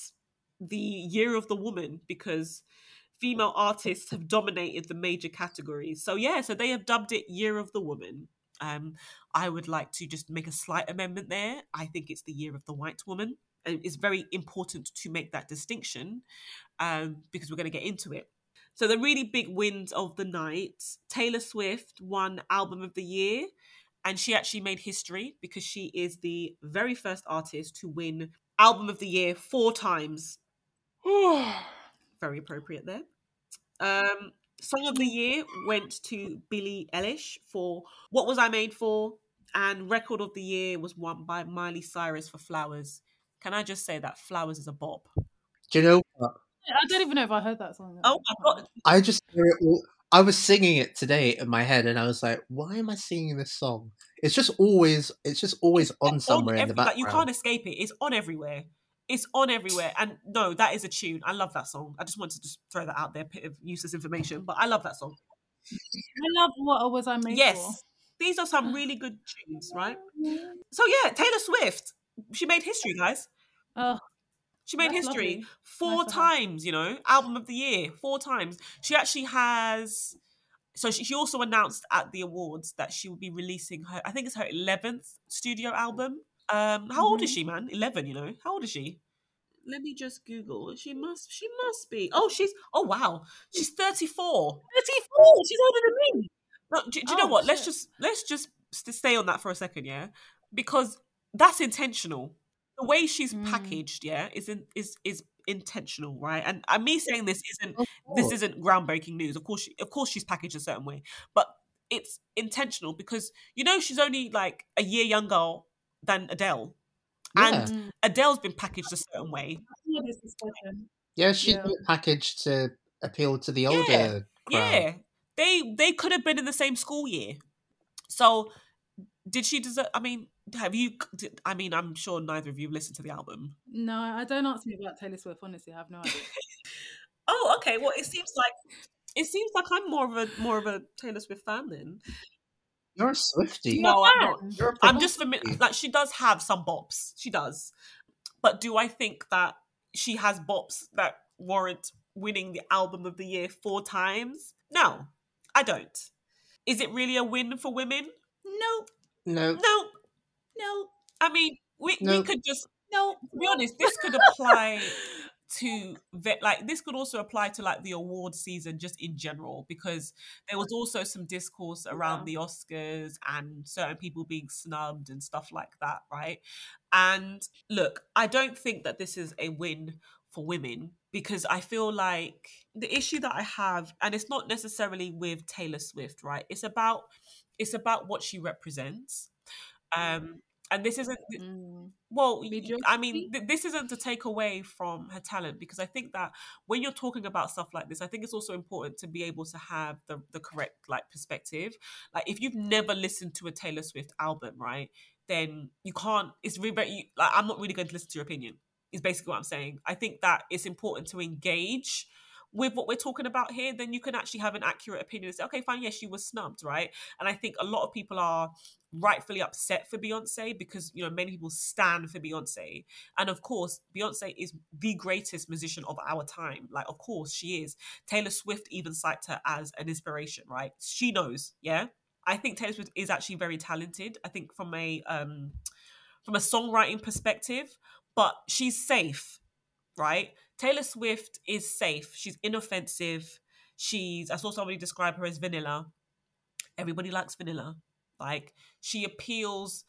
the Year of the Woman because female artists have dominated the major categories. So yeah, so they have dubbed it Year of the Woman. Um, I would like to just make a slight amendment there. I think it's the Year of the White Woman. And it's very important to make that distinction um, because we're going to get into it. So the really big wins of the night, Taylor Swift won Album of the Year, and she actually made history because she is the very first artist to win Album of the Year four times. Very appropriate there. Um, Song of the Year went to Billie Eilish for What Was I Made For? And Record of the Year was won by Miley Cyrus for Flowers. Can I just say that Flowers is a bop? Do you know what? I don't even know if I heard that song. Oh my God. I just hear it all. I was singing it today in my head and I was like, why am I singing this song? It's just always, it's just always it's on somewhere on every, in the background. Like, you can't escape it. It's on everywhere. It's on everywhere. And no, that is a tune. I love that song. I just wanted to just throw that out there, bit of useless information, but I love that song. I love What Was I Made For. Yes. These are some really good tunes, right? So yeah, Taylor Swift. She made history, guys. Oh, she made history lovely. Four nice times, you know, Album of the Year, four times. She actually has... So she, she also announced at the awards that she will be releasing her, I think it's her eleventh studio album. Um, how old is she, man? eleven, you know. How old is she? Let me just Google. She must She must be. Oh, she's... Oh, wow. She's thirty-four. thirty-four! She's older than me. No, do, do you oh, know what? Shit. Let's just let's just stay on that for a second, yeah? Because that's intentional. The way she's packaged, yeah, is in, is is intentional, right? And, and me saying this isn't this isn't groundbreaking news. Of course, she, of course, she's packaged a certain way. But it's intentional because, you know, she's only like a year younger than Adele, yeah. And Adele's been packaged a certain way. Yeah, she's yeah. been packaged to appeal to the older yeah. crowd. Yeah, they they could have been in the same school year. So, did she deserve? I mean, have you? Did, I mean, I'm sure neither of you listened to the album. No, I don't ask me about Taylor Swift. Honestly, I have no idea. Oh, okay. Well, it seems like it seems like I'm more of a more of a Taylor Swift fan then. You're a Swiftie. No, I'm not. You're a I'm just familiar. Like, she does have some bops. She does. But do I think that she has bops that warrant winning the Album of the Year four times? No, I don't. Is it really a win for women? Nope. Nope. Nope. Nope. I mean, we, nope. we could just, no. to be honest, this could apply to, like, this could also apply to, like, the award season just in general, because there was also some discourse around yeah. the Oscars and certain people being snubbed and stuff like that, right? And look, I don't think that this is a win for women, because I feel like the issue that I have, and it's not necessarily with Taylor Swift, right? It's about it's about what she represents. Um, and this isn't, mm. well, I mean, th- this isn't to take away from her talent, because I think that when you're talking about stuff like this, I think it's also important to be able to have the, the correct, like, perspective. Like, if you've never listened to a Taylor Swift album, right, then you can't, it's really, you, like, I'm not really going to listen to your opinion, is basically what I'm saying. I think that it's important to engage with what we're talking about here, then you can actually have an accurate opinion and say, okay, fine, yes, she was snubbed, right? And I think a lot of people are rightfully upset for Beyonce because, you know, many people stand for Beyonce. And of course, Beyonce is the greatest musician of our time. Like, of course she is. Taylor Swift even cites her as an inspiration, right? She knows, yeah? I think Taylor Swift is actually very talented. I think from a um, from a songwriting perspective, but she's safe, right? Taylor Swift is safe. She's inoffensive. She's, I saw somebody describe her as vanilla. Everybody likes vanilla. Like, she appeals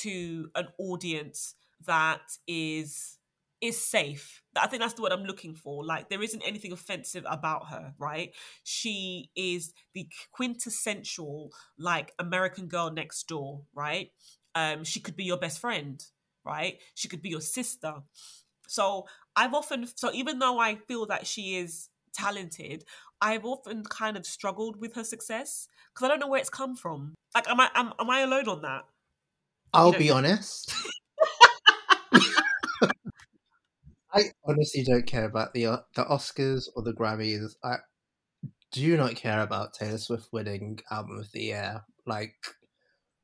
to an audience that is, is safe. I think that's the word I'm looking for. Like, there isn't anything offensive about her, right? She is the quintessential, like, American girl next door, right? Um, she could be your best friend, right? She could be your sister. So I've often, so even though I feel that she is talented, I've often kind of struggled with her success because I don't know where it's come from. Like, am I am, am I alone on that? I'll be honest. I honestly don't care about the the Oscars or the Grammys. I do not care about Taylor Swift winning Album of the Year. Like,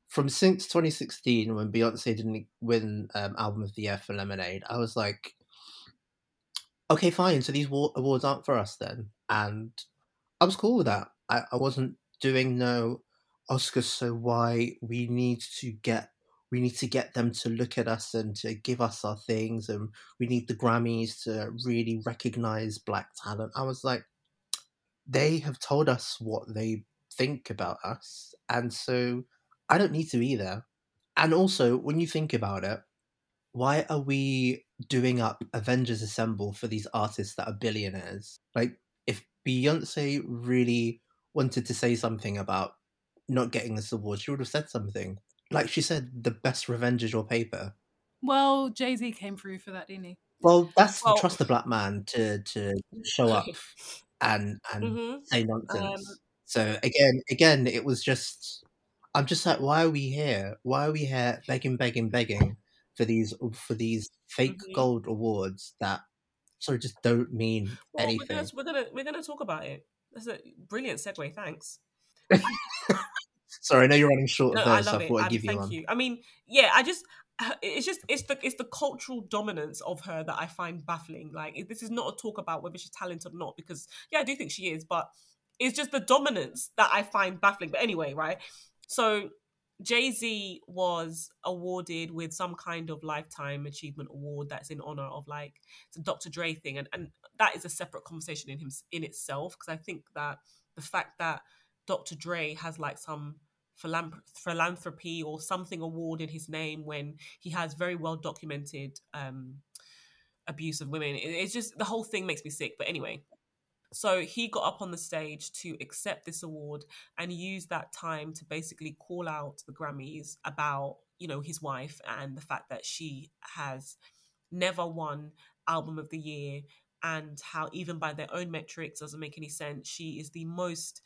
from since twenty sixteen, when Beyonce didn't win um, Album of the Year for Lemonade, I was like, okay, fine, so these awards aren't for us then. And I was cool with that. I, I wasn't doing no Oscars, so why we need to get, we need to get them to look at us and to give us our things, and we need the Grammys to really recognise black talent. I was like, they have told us what they think about us, and so I don't need to either. And also, when you think about it, why are we doing up Avengers Assemble for these artists that are billionaires? Like, if Beyonce really wanted to say something about not getting this award, she would have said something. Like she said, the best revenge is your paper. Well, Jay-Z came through for that, didn't he? Well, that's well, trust the black man to, to show up and and mm-hmm. say nonsense. Um, so again, again, it was just... I'm just like, why are we here? Why are we here begging, begging, begging for these for these fake mm-hmm. gold awards that sort of just don't mean well, anything? We're gonna, we're gonna we're gonna talk about it. That's a brilliant segue. Thanks. Sorry, I know you're running short of no, those. I, so I thought I'd give you thank one. You. I mean, yeah, I just it's just it's the it's the cultural dominance of her that I find baffling. Like, this is not a talk about whether she's talented or not, because yeah, I do think she is, but it's just the dominance that I find baffling. But anyway, right. So Jay-Z was awarded with some kind of lifetime achievement award that's in honor of like the Doctor Dre thing. And, and that is a separate conversation in him in itself. Cause I think that the fact that Doctor Dre has like some philanthropy or something award in his name when he has very well documented um, abuse of women, it, it's just, the whole thing makes me sick. But anyway. So he got up on the stage to accept this award and use that time to basically call out the Grammys about, you know, his wife and the fact that she has never won Album of the Year and how even by their own metrics doesn't make any sense. She is the most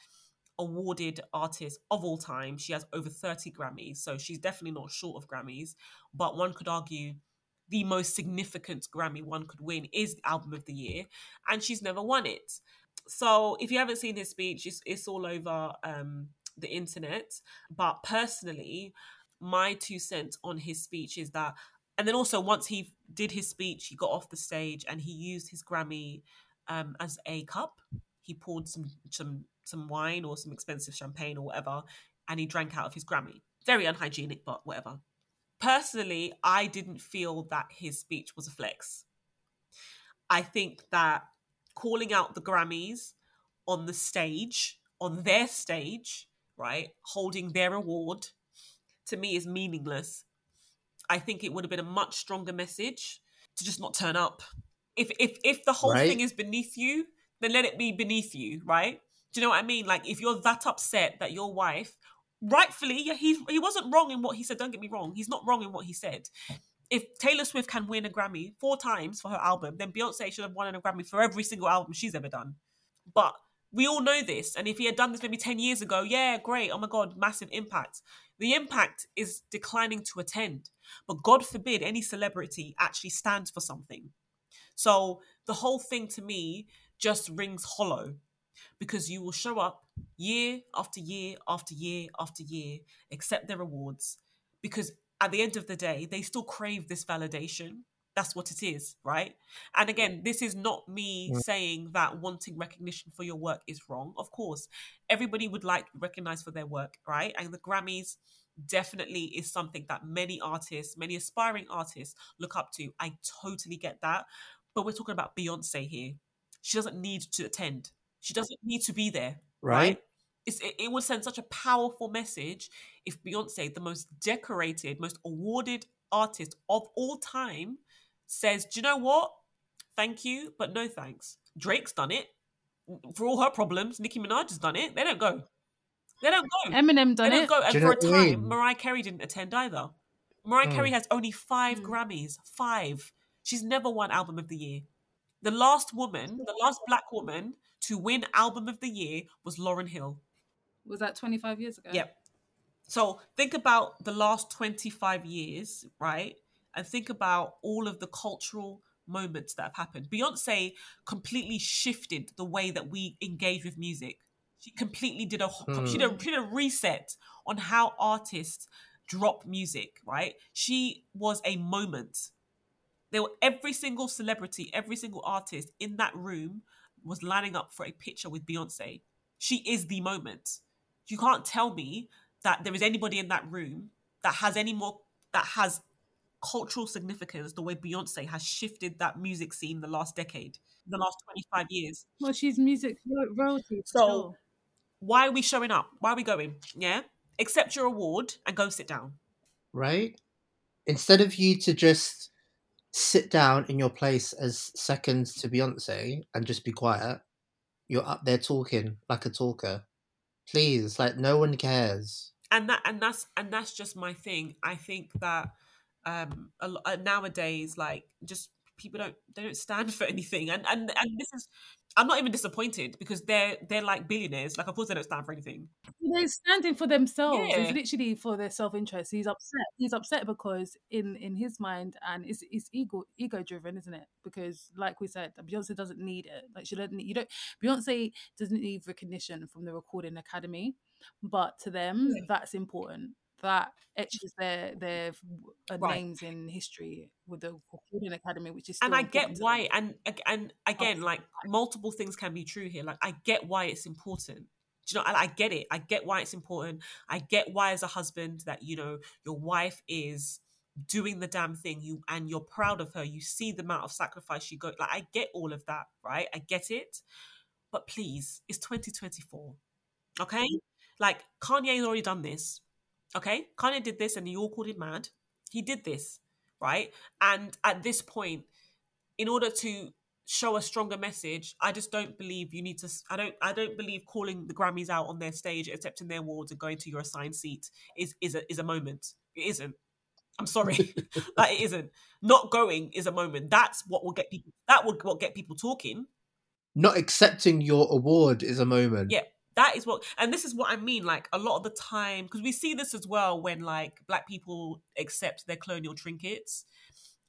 awarded artist of all time. She has over thirty Grammys, so she's definitely not short of Grammys, but one could argue the most significant Grammy one could win is Album of the Year, and she's never won it. So if you haven't seen his speech, it's, it's all over um, the internet. But personally, my two cents on his speech is that, and then also once he did his speech, he got off the stage and he used his Grammy um, as a cup. he poured some some some wine or some expensive champagne or whatever, and he drank out of his Grammy. Very unhygienic, but whatever. Personally, I didn't feel that his speech was a flex. I think that calling out the Grammys on the stage, on their stage, right, holding their award, to me is meaningless. I think it would have been a much stronger message to just not turn up. If if if the whole right. thing is beneath you, then let it be beneath you, right? Do you know what I mean? Like, if you're that upset that your wife, rightfully, yeah, he, he wasn't wrong in what he said, don't get me wrong. He's not wrong in what he said. If Taylor Swift can win a Grammy four times for her album, then Beyonce should have won a Grammy for every single album she's ever done. But we all know this. And if he had done this maybe ten years ago, yeah, great. Oh my God, massive impact. The impact is declining to attend. But God forbid any celebrity actually stands for something. So the whole thing to me just rings hollow, because you will show up year after year after year after year, accept their awards, because at the end of the day, they still crave this validation. That's what it is, right? And again, this is not me saying that wanting recognition for your work is wrong. Of course, everybody would like to be recognized for their work, right? And the Grammys definitely is something that many artists, many aspiring artists look up to. I totally get that. But we're talking about Beyonce here. She doesn't need to attend. She doesn't need to be there, right? right? It's, it, it would send such a powerful message if Beyonce, the most decorated, most awarded artist of all time, says, do you know what? Thank you, but no thanks. Drake's done it. For all her problems, Nicki Minaj has done it. They don't go. They don't go. Eminem done it. They don't it. go. And do for a time, mean? Mariah Carey didn't attend either. Mariah mm. Carey has only five mm. Grammys. Five. She's never won Album of the Year. The last woman, the last black woman to win Album of the Year was Lauryn Hill. Was that twenty-five years ago? Yep. So think about the last twenty-five years, right? And think about all of the cultural moments that have happened. Beyonce completely shifted the way that we engage with music. She completely did a, hmm. she did a, she did a reset on how artists drop music, right? She was a moment. There were every single celebrity, every single artist in that room was lining up for a picture with Beyonce. She is the moment. You can't tell me that there is anybody in that room that has any more, that has cultural significance the way Beyonce has shifted that music scene the last decade, the last twenty-five years. Well, she's music royalty. So still. Why are we showing up? Why are we going? Yeah? Accept your award and go sit down. Right? Instead of you to just sit down in your place as seconds to Beyonce and just be quiet, you're up there talking like a talker. Please, like, no one cares. And that, and that's, and that's just my thing. I think that um, a, a, nowadays, like, just people don't they don't stand for anything. And and and this is, I'm not even disappointed, because they're they're like billionaires. Like, of course they don't stand for anything. They're standing for themselves. Yeah. It's literally for their self-interest. He's upset. He's upset because in, in his mind, and it's it's ego ego driven, isn't it? Because like we said, Beyonce doesn't need it. Like, she doesn't need, you don't Beyonce doesn't need recognition from the Recording Academy, but to them, yeah. that's important. That etches their their right. names in history with the Recording Academy, which is still and I get why. And and again, like, multiple things can be true here. Like, I get why it's important. Do you know? I, I get it. I get why it's important. I get why, as a husband, that, you know, your wife is doing the damn thing, you and you're proud of her. You see the amount of sacrifice she goes. Like, I get all of that, right? I get it. But please, it's twenty twenty-four, okay? Like, Kanye's already done this. Okay, Kandi did this and you all called him mad. He did this, right? And at this point, in order to show a stronger message, I just don't believe you need to, I don't I don't believe calling the Grammys out on their stage, accepting their awards and going to your assigned seat is is a, is a moment. It isn't. I'm sorry. Like, it isn't. Not going is a moment. That's what will get people, that will what get people talking. Not accepting your award is a moment. Yeah. That is what, and this is what I mean, like, a lot of the time, because we see this as well when, like, black people accept their colonial trinkets.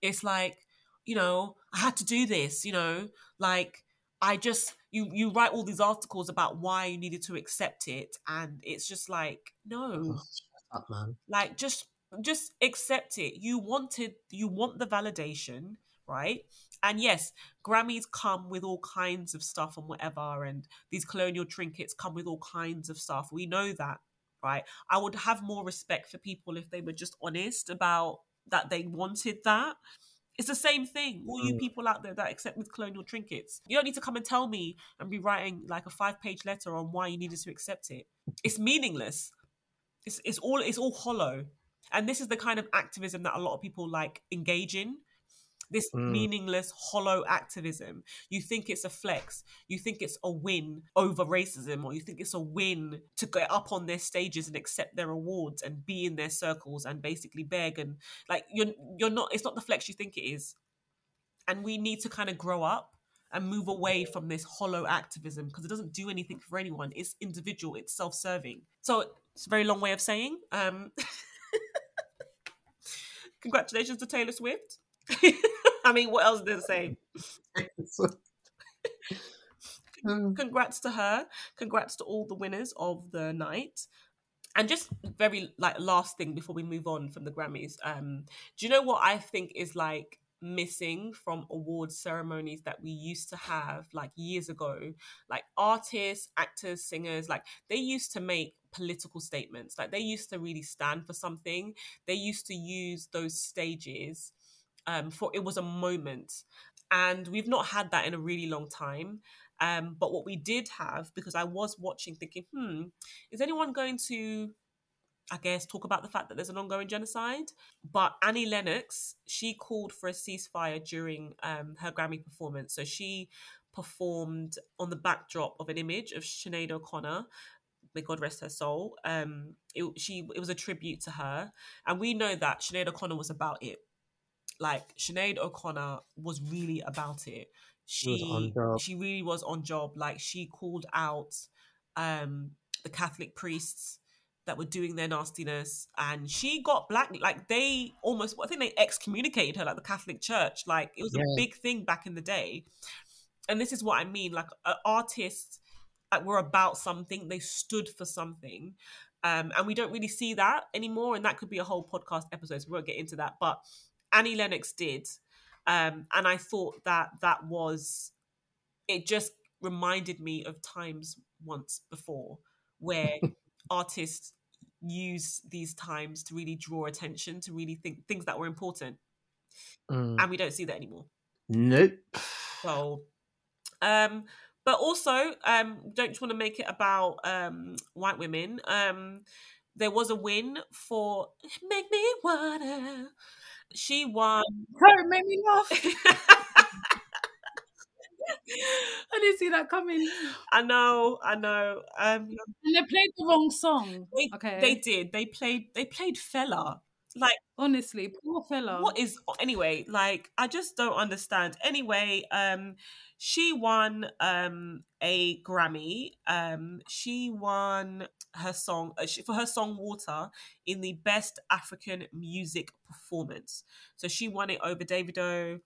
It's like, you know, I had to do this, you know, like, I just, you you write all these articles about why you needed to accept it, and it's just like, no. Oh, shut up, man. Like, just, just accept it. You wanted, you want the validation, right? And yes, Grammys come with all kinds of stuff and whatever, and these colonial trinkets come with all kinds of stuff. We know that, right? I would have more respect for people if they were just honest about that they wanted that. It's the same thing. All you people out there that accept with colonial trinkets, you don't need to come and tell me and be writing like a five-page letter on why you needed to accept it. It's meaningless. It's it's all it's all hollow. And this is the kind of activism that a lot of people like engage in. This mm. meaningless, hollow activism. You think it's a flex. You think it's a win over racism, or you think it's a win to get up on their stages and accept their awards and be in their circles and basically beg. And like, you're you're not, it's not the flex you think it is. And we need to kind of grow up and move away from this hollow activism, because it doesn't do anything for anyone. It's individual, it's self-serving. So it's a very long way of saying, um, congratulations to Taylor Swift. I mean, what else did it say? Congrats to her. Congrats to all the winners of the night. And just very like last thing before we move on from the Grammys. Um, do you know what I think is like missing from award ceremonies that we used to have like years ago? Like artists, actors, singers, like they used to make political statements. Like they used to really stand for something. They used to use those stages. Um, for it was a moment, and we've not had that in a really long time. Um, but what we did have, because I was watching thinking, hmm, is anyone going to, I guess, talk about the fact that there's an ongoing genocide? But Annie Lennox, she called for a ceasefire during um, her Grammy performance. So she performed on the backdrop of an image of Sinead O'Connor, may God rest her soul. Um, it, she, it was a tribute to her. And we know that Sinead O'Connor was about it. Like Sinead O'Connor was really about it. She she, was on job. she really was on job. Like she called out um, the Catholic priests that were doing their nastiness, and she got black. Like they almost, I think they excommunicated her, like the Catholic Church. Like it was yeah. a big thing back in the day. And this is what I mean. Like uh, artists like, were about something. They stood for something. Um, and we don't really see that anymore. And that could be a whole podcast episode. So we won't get into that. But Annie Lennox did. Um, and I thought that that was, it just reminded me of times once before where artists use these times to really draw attention to really think things that were important. Mm. And we don't see that anymore. Nope. So, um, but also, um, don't just want to make it about um, white women. Um, there was a win for Make Me Wanna. She won. Sorry, it made me laugh. I didn't see that coming. I know, I know. Um, and they played the wrong song. They, okay, they did. They played. They played Fella. Like honestly, poor Fella. What is anyway? Like I just don't understand. Anyway, um, she won um a Grammy. Um, she won her song uh, she, for her song Water in the Best African Music Performance. So she won it over Davido,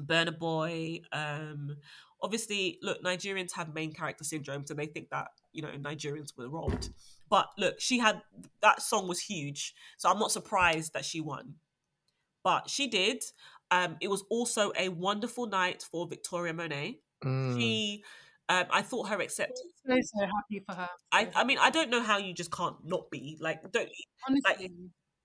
Burna Boy. Um, obviously, look, Nigerians have main character syndrome, so they think that, you know, Nigerians were robbed. But look, she had, that song was huge, so I'm not surprised that she won. But she did. Um, it was also a wonderful night for Victoria Monet. Mm. She... Um, I thought her acceptance. I'm so, so happy for her. I, I mean, I don't know how you just can't not be. Like, don't. Honestly. Like,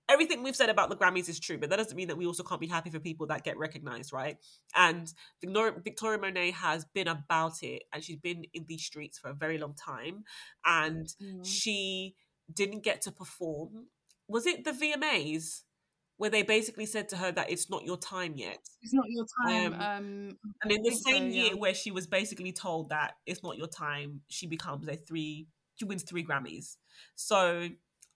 everything we've said about the Grammys is true, but that doesn't mean that we also can't be happy for people that get recognised, right? And Victoria Monet has been about it, and she's been in these streets for a very long time. And mm-hmm. she didn't get to perform. Was it the V M As? Where they basically said to her that it's not your time yet. It's not your time. Um, um, and in the same so, yeah. year where she was basically told that it's not your time, she becomes a three, she wins three Grammys. So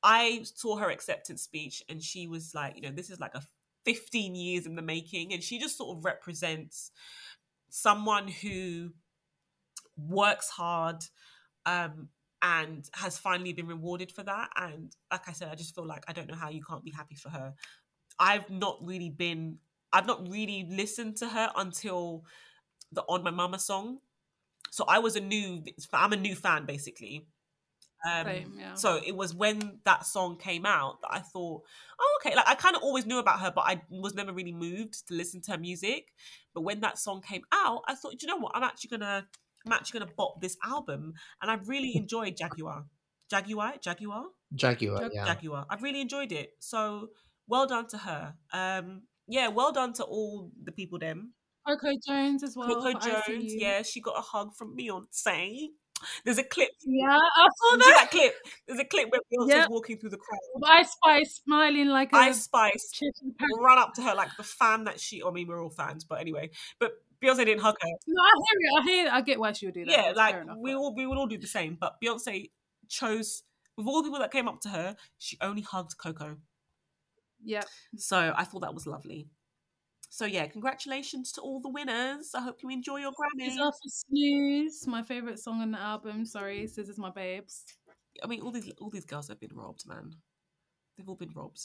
I saw her acceptance speech, and she was like, you know, this is like a fifteen years in the making. And she just sort of represents someone who works hard, um, and has finally been rewarded for that. And like I said, I just feel like I don't know how you can't be happy for her. I've not really been, I've not really listened to her until the On My Mama song. So I was a new, I'm a new fan basically. Um, Same, yeah. So it was when that song came out that I thought, oh, okay. Like, I kind of always knew about her, but I was never really moved to listen to her music. But when that song came out, I thought, you know what? I'm actually gonna, I'm actually gonna bop this album, and I've really enjoyed Jaguar, Jaguar, Jaguar, Jaguar, Jag- yeah. Jaguar. I've really enjoyed it. So well done to her. Um, yeah, well done to all the people. Them. Coco Jones as well. Coco Jones, yeah, she got a hug from Beyonce. There's a clip. Yeah, I saw that. that clip. There's a clip where Beyonce's yeah. walking through the crowd. Ice Spice smiling like a... Ice Spice ran up to her like the fan that she... I mean, we're all fans, but anyway. But Beyonce didn't hug her. No, I hear it. I hear it. I get why she would do that. Yeah, like, enough, we, all, we would all do the same. But Beyonce chose... With all the people that came up to her, she only hugged Coco. Yeah. So I thought that was lovely. So yeah, congratulations to all the winners. I hope you enjoy your Grammys. It's off for Snooze, my favourite song on the album. Sorry, Scissors, my babes. I mean, all these all these girls have been robbed, man. They've all been robbed.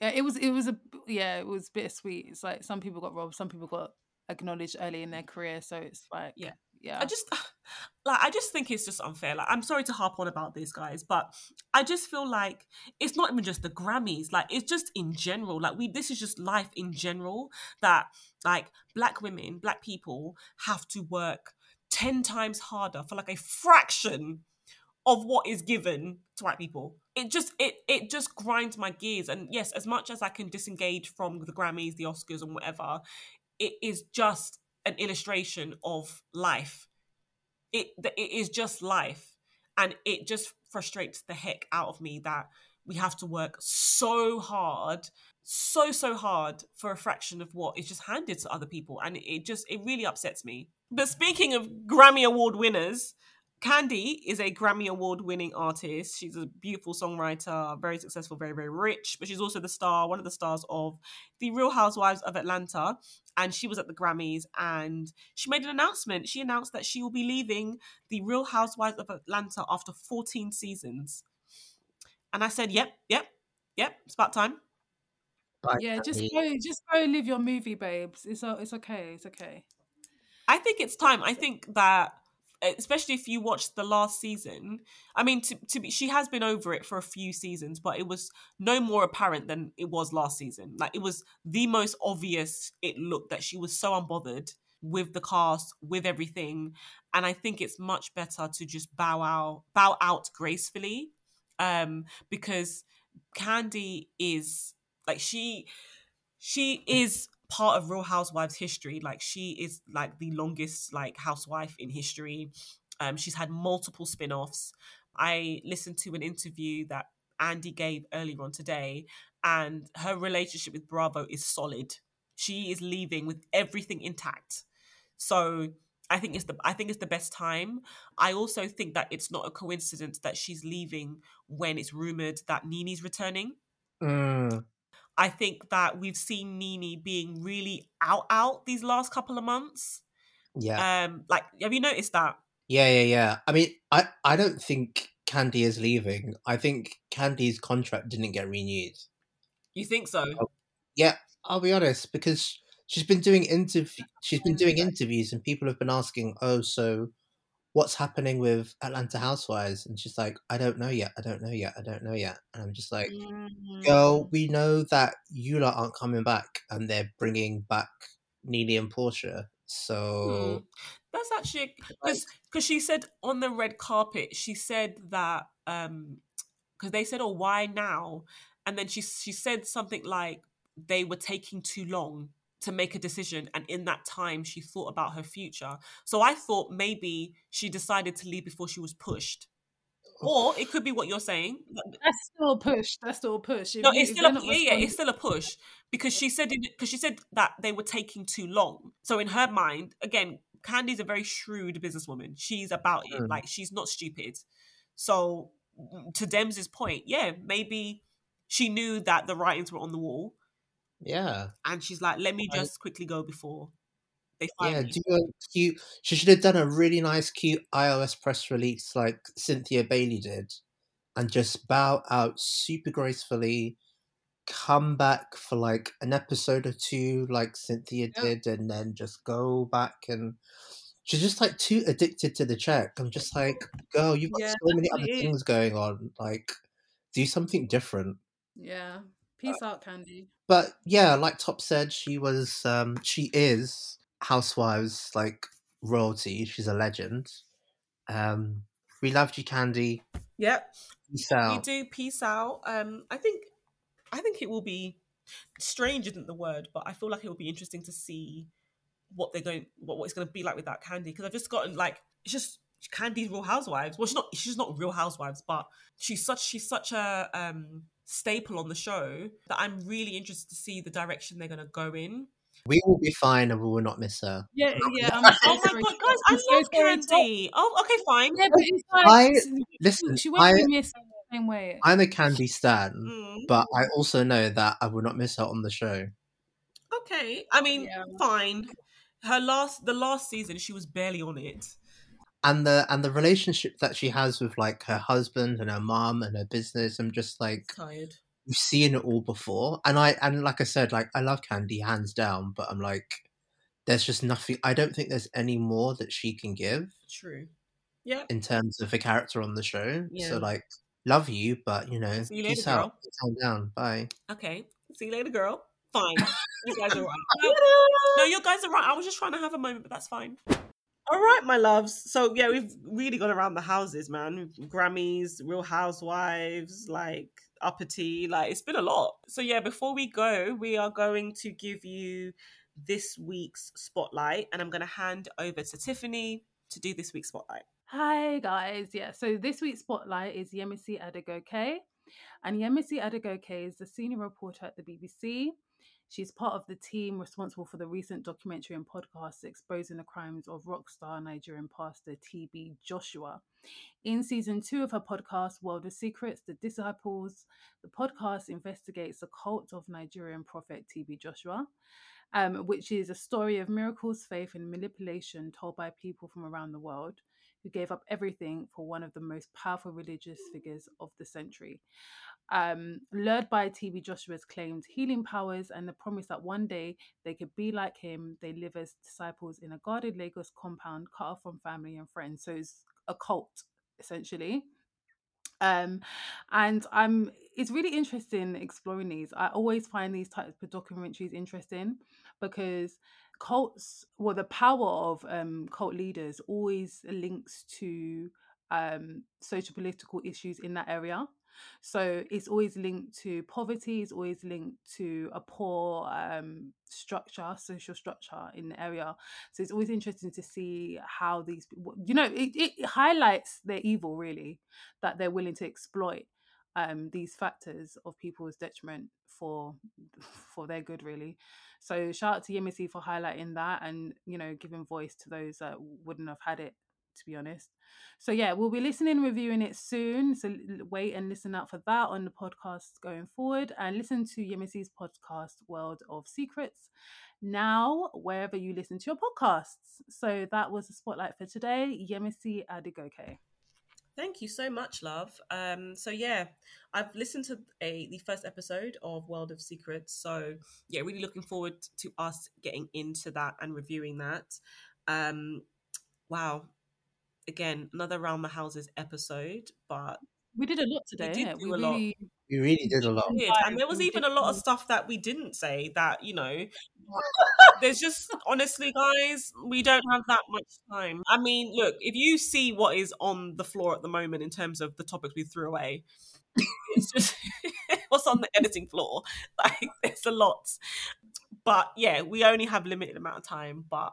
Yeah, it was it was a yeah, it was bittersweet. It's like some people got robbed, some people got acknowledged early in their career. So it's like yeah, yeah. I just like I just think it's just unfair. Like, I'm sorry to harp on about this, guys, but I just feel like it's not even just the Grammys. Like, it's just in general. Like, we this is just life in general, that like black women, black people have to work ten times harder for like a fraction of what is given to white people. It just it it just grinds my gears. And yes, as much as I can disengage from the Grammys, the Oscars, and whatever, it is just an illustration of life. It it is just life, and it just frustrates the heck out of me that we have to work so hard, so so hard for a fraction of what is just handed to other people, and it just it really upsets me. But speaking of Grammy Award winners, Kandi is a Grammy Award-winning artist. She's a beautiful songwriter, very successful, very, very rich. But she's also the star, one of the stars of The Real Housewives of Atlanta. And she was at the Grammys and she made an announcement. She announced that she will be leaving The Real Housewives of Atlanta after fourteen seasons. And I said, yep, yep, yep, it's about time. Bye, yeah, Kandi. just go, just go live your movie, babes. It's it's okay, it's okay. I think it's time. I think that... especially if you watched the last season. I mean, to, to be, she has been over it for a few seasons, but it was no more apparent than it was last season. Like, it was the most obvious it looked that she was so unbothered with the cast, with everything. And I think it's much better to just bow out, bow out gracefully, um, because Kandi is, like, she, she is... part of Real Housewives history. Like, she is like the longest like housewife in history. Um, she's had multiple spin-offs. I listened to an interview that Andy gave earlier on today, and her relationship with Bravo is solid. She is leaving with everything intact. So I think it's the I think it's the best time. I also think that it's not a coincidence that she's leaving when it's rumored that Nene's returning. Mm. I think that we've seen Nene being really out out these last couple of months. Yeah. Um, like, have you noticed that? Yeah, yeah, yeah. I mean, I, I don't think Kandi is leaving. I think Kandi's contract didn't get renewed. You think so? Oh, yeah, I'll be honest, because she's been doing interv- she's been doing interviews and people have been asking, oh, so what's happening with Atlanta Housewives? And she's like, I don't know yet. I don't know yet. I don't know yet. And I'm just like, mm-hmm. girl, we know that you lot aren't coming back and they're bringing back Nene and Portia. So... Mm. That's actually... Because like, she said on the red carpet, she said that... Because um, they said, oh, why now? And then she she said something like, they were taking too long to make a decision, and in that time she thought about her future. So I thought maybe she decided to leave before she was pushed. Or it could be what you're saying. That's still a push. That's still a push. No, it's still a, yeah, yeah, it's still a push, because she said because she said that they were taking too long. So in her mind, again, Kandi's a very shrewd businesswoman. She's about it. Mm. Like, she's not stupid. So to Dems's point, yeah, maybe she knew that the writings were on the wall. Yeah, and she's like, let me just quickly go before they find yeah, me. Do a cute. She should have done a really nice, cute I R S press release like Cynthia Bailey did, and just bow out super gracefully. Come back for like an episode or two, like Cynthia yep. did, and then just go back and she's just like too addicted to the check. I'm just like, girl, you've got yeah, so many other things going on. Like, do something different. Yeah. Peace uh, out, Kandi. But yeah, like Top said, she was, um, she is Housewives, like, royalty. She's a legend. Um, we loved you, Kandi. Yep. Peace out. We do. Peace out. Um, I think, I think it will be strange. Isn't the word, but I feel like it will be interesting to see what they're going, what, what it's going to be like with that Kandi. Because I've just gotten like, it's just Kandi's Real Housewives. Well, she's not, she's not Real Housewives, but she's such, she's such a um staple on the show that I'm really interested to see the direction they're going to go in. We will be fine and we will not miss her. Yeah, yeah. I'm oh my God, guys, I so love Kandi. Oh, okay, fine. Yeah, but it's like, I, listen, she won't I, be missed the same way. I'm a Kandi stan, mm. but I also know that I will not miss her on the show. Okay, I mean, yeah. fine. Her last, the last season, she was barely on it. And the and the relationship that she has with like her husband and her mom and her business, I'm just like tired. We've seen it all before, and I and like I said, like I love Kandi hands down, but I'm like, there's just nothing. I don't think there's any more that she can give. True. Yeah. In terms of a character on the show, yeah. So like, love you, but you know, see you later, girl. Calm down. Bye. Okay. See you later, girl. Fine. You guys are right. No, no, you guys are right. I was just trying to have a moment, but that's fine. All right, my loves. So yeah, we've really gone around the houses, man. Grammys, Real Housewives, like. Uppity, like it's been a lot. So yeah, before we go, we are going to give you this week's spotlight, and I'm going to hand over to Tiffany to do this week's spotlight. Hi guys, yeah. So this week's spotlight is Yemisi Adegoke, and Yemisi Adegoke is the senior reporter at the B B C. She's part of the team responsible for the recent documentary and podcast exposing the crimes of rock star Nigerian pastor T B Joshua. In season two of her podcast, World of Secrets, The Disciples, the podcast investigates the cult of Nigerian prophet T B Joshua, um, which is a story of miracles, faith, and manipulation told by people from around the world who gave up everything for one of the most powerful religious figures of the century. Um, lured by T B Joshua's claimed healing powers and the promise that one day they could be like him, they live as disciples in a guarded Lagos compound cut off from family and friends. So it's a cult, essentially. Um, and I'm, it's really interesting exploring these. I always find these types of documentaries interesting because cults, well, the power of um, cult leaders always links to um, social political issues in that area. So it's always linked to poverty, it's always linked to a poor um, structure, social structure in the area. So it's always interesting to see how these, you know, it, it highlights their evil, really, that they're willing to exploit um, these factors of people's detriment for for their good, really. So shout out to Yemisi for highlighting that and, you know, giving voice to those that wouldn't have had it, to be honest. So yeah, we'll be listening, reviewing it soon, so wait and listen out for that on the podcast going forward, and listen to Yemisi's podcast World of Secrets now wherever you listen to your podcasts. So that was the spotlight for today. Yemisi Adegoke, thank you so much, love. Um so yeah, I've listened to a the first episode of World of Secrets, so yeah, really looking forward to us getting into that and reviewing that. Um wow, again, another Round the Houses episode, but we did a lot today. We did yeah, do we a really, lot. We really did a lot. Did. And there was we even did. a lot of stuff that we didn't say that, you know, there's just, honestly, guys, we don't have that much time. I mean, look, if you see what is on the floor at the moment in terms of the topics we threw away, it's just what's on the editing floor. Like, there's a lot. But yeah, we only have limited amount of time, but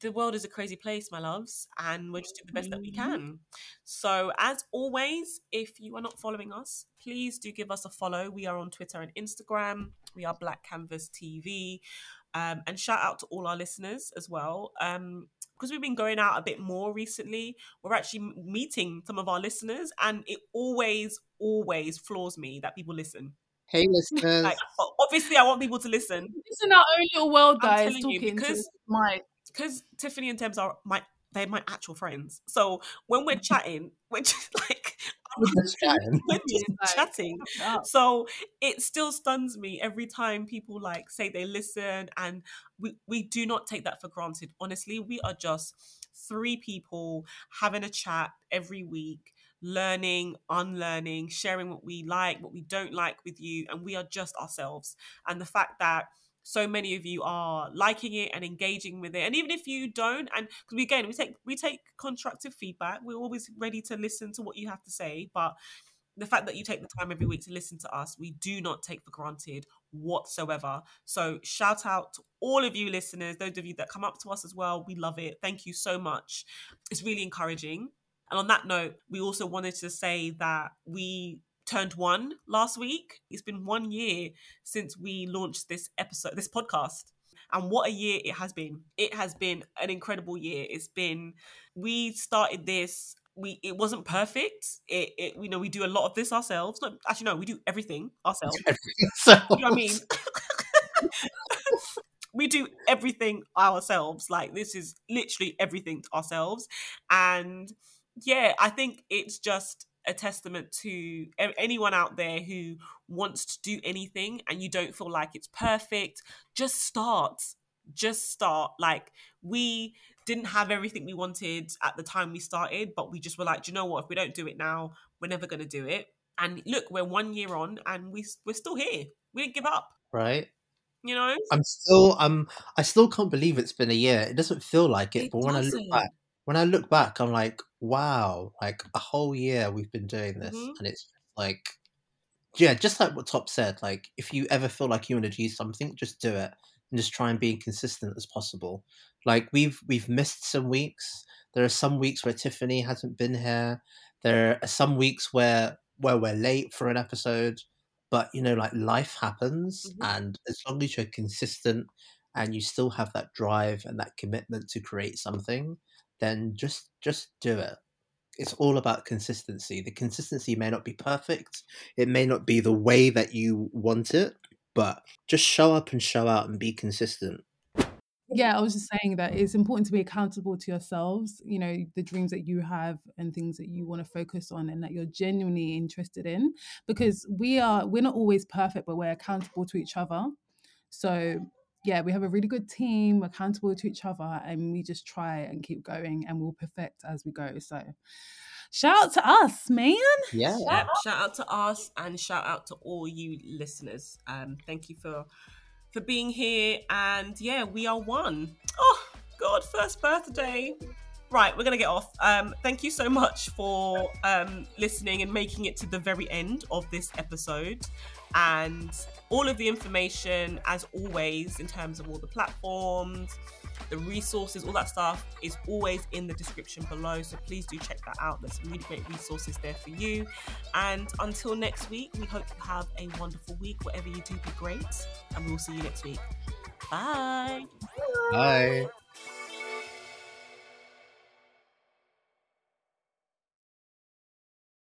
the world is a crazy place, my loves, and we're just doing the best that we can. So as always, if you are not following us, please do give us a follow. We are on Twitter and Instagram. We are Black Canvas T V. Um, and shout out to all our listeners as well. Um, because we've been going out a bit more recently, we're actually meeting some of our listeners, and it always, always floors me that people listen. Hey listeners. Like, obviously, I want people to listen. This is our own little world, guys. Talking you, because my... Because Tiffany and Tebs are my, they're my actual friends. So when we're chatting, we're just like, with this chatting. With just like, chatting. So it still stuns me every time people like say they listen, and we, we do not take that for granted. Honestly, we are just three people having a chat every week, learning, unlearning, sharing what we like, what we don't like with you, and we are just ourselves. And the fact that so many of you are liking it and engaging with it, and even if you don't, and because we again we take we take constructive feedback, we're always ready to listen to what you have to say, but the fact that you take the time every week to listen to us, we do not take for granted whatsoever. So shout out to all of you listeners, those of you that come up to us as well, we love it. Thank you so much. It's really encouraging. And on that note, we also wanted to say that we turned one last week. It's been one year since we launched this episode, this podcast. And what a year it has been. It has been an incredible year. It's been, we started this, we it wasn't perfect. It, it you know, we do a lot of this ourselves. No, actually, no, we do everything ourselves. Everything ourselves. You know what I mean? We do everything ourselves. Like, this is literally everything to ourselves. And yeah, I think it's just a testament to anyone out there who wants to do anything and you don't feel like it's perfect. Just start. Just start. Like, we didn't have everything we wanted at the time we started, but we just were like, do you know what? If we don't do it now, we're never going to do it. And look, we're one year on and we, we're still here. We didn't give up. Right. You know? I'm still, um, I still can't believe it's been a year. It doesn't feel like it, it but doesn't. when I look back, When I look back, I'm like, wow, like a whole year we've been doing this. Mm-hmm. And it's like, yeah, just like what Top said, like if you ever feel like you want to do something, just do it and just try and be consistent as possible. Like we've we've missed some weeks. There are some weeks where Tiffany hasn't been here. There are some weeks where, where we're late for an episode. But, you know, like life happens. Mm-hmm. And as long as you're consistent and you still have that drive and that commitment to create something, then just just do it. It's all about consistency. The consistency may not be perfect. It may not be the way that you want it, but just show up and show out and be consistent. Yeah, I was just saying that it's important to be accountable to yourselves, you know, the dreams that you have and things that you want to focus on and that you're genuinely interested in, because we are, we're not always perfect, but we're accountable to each other. So yeah, we have a really good team, we're accountable to each other, and we just try and keep going and we'll perfect as we go. So shout out to us, man. Yeah. Shout, shout out to us and shout out to all you listeners. Um, thank you for for being here. And yeah, we are one. Oh, God, first birthday. Right, we're going to get off. Um, thank you so much for um, listening and making it to the very end of this episode. And all of the information, as always, in terms of all the platforms, the resources, all that stuff is always in the description below. So please do check that out. There's some really great resources there for you. And until next week, we hope you have a wonderful week. Whatever you do, be great. And we'll see you next week. Bye. Bye. Bye.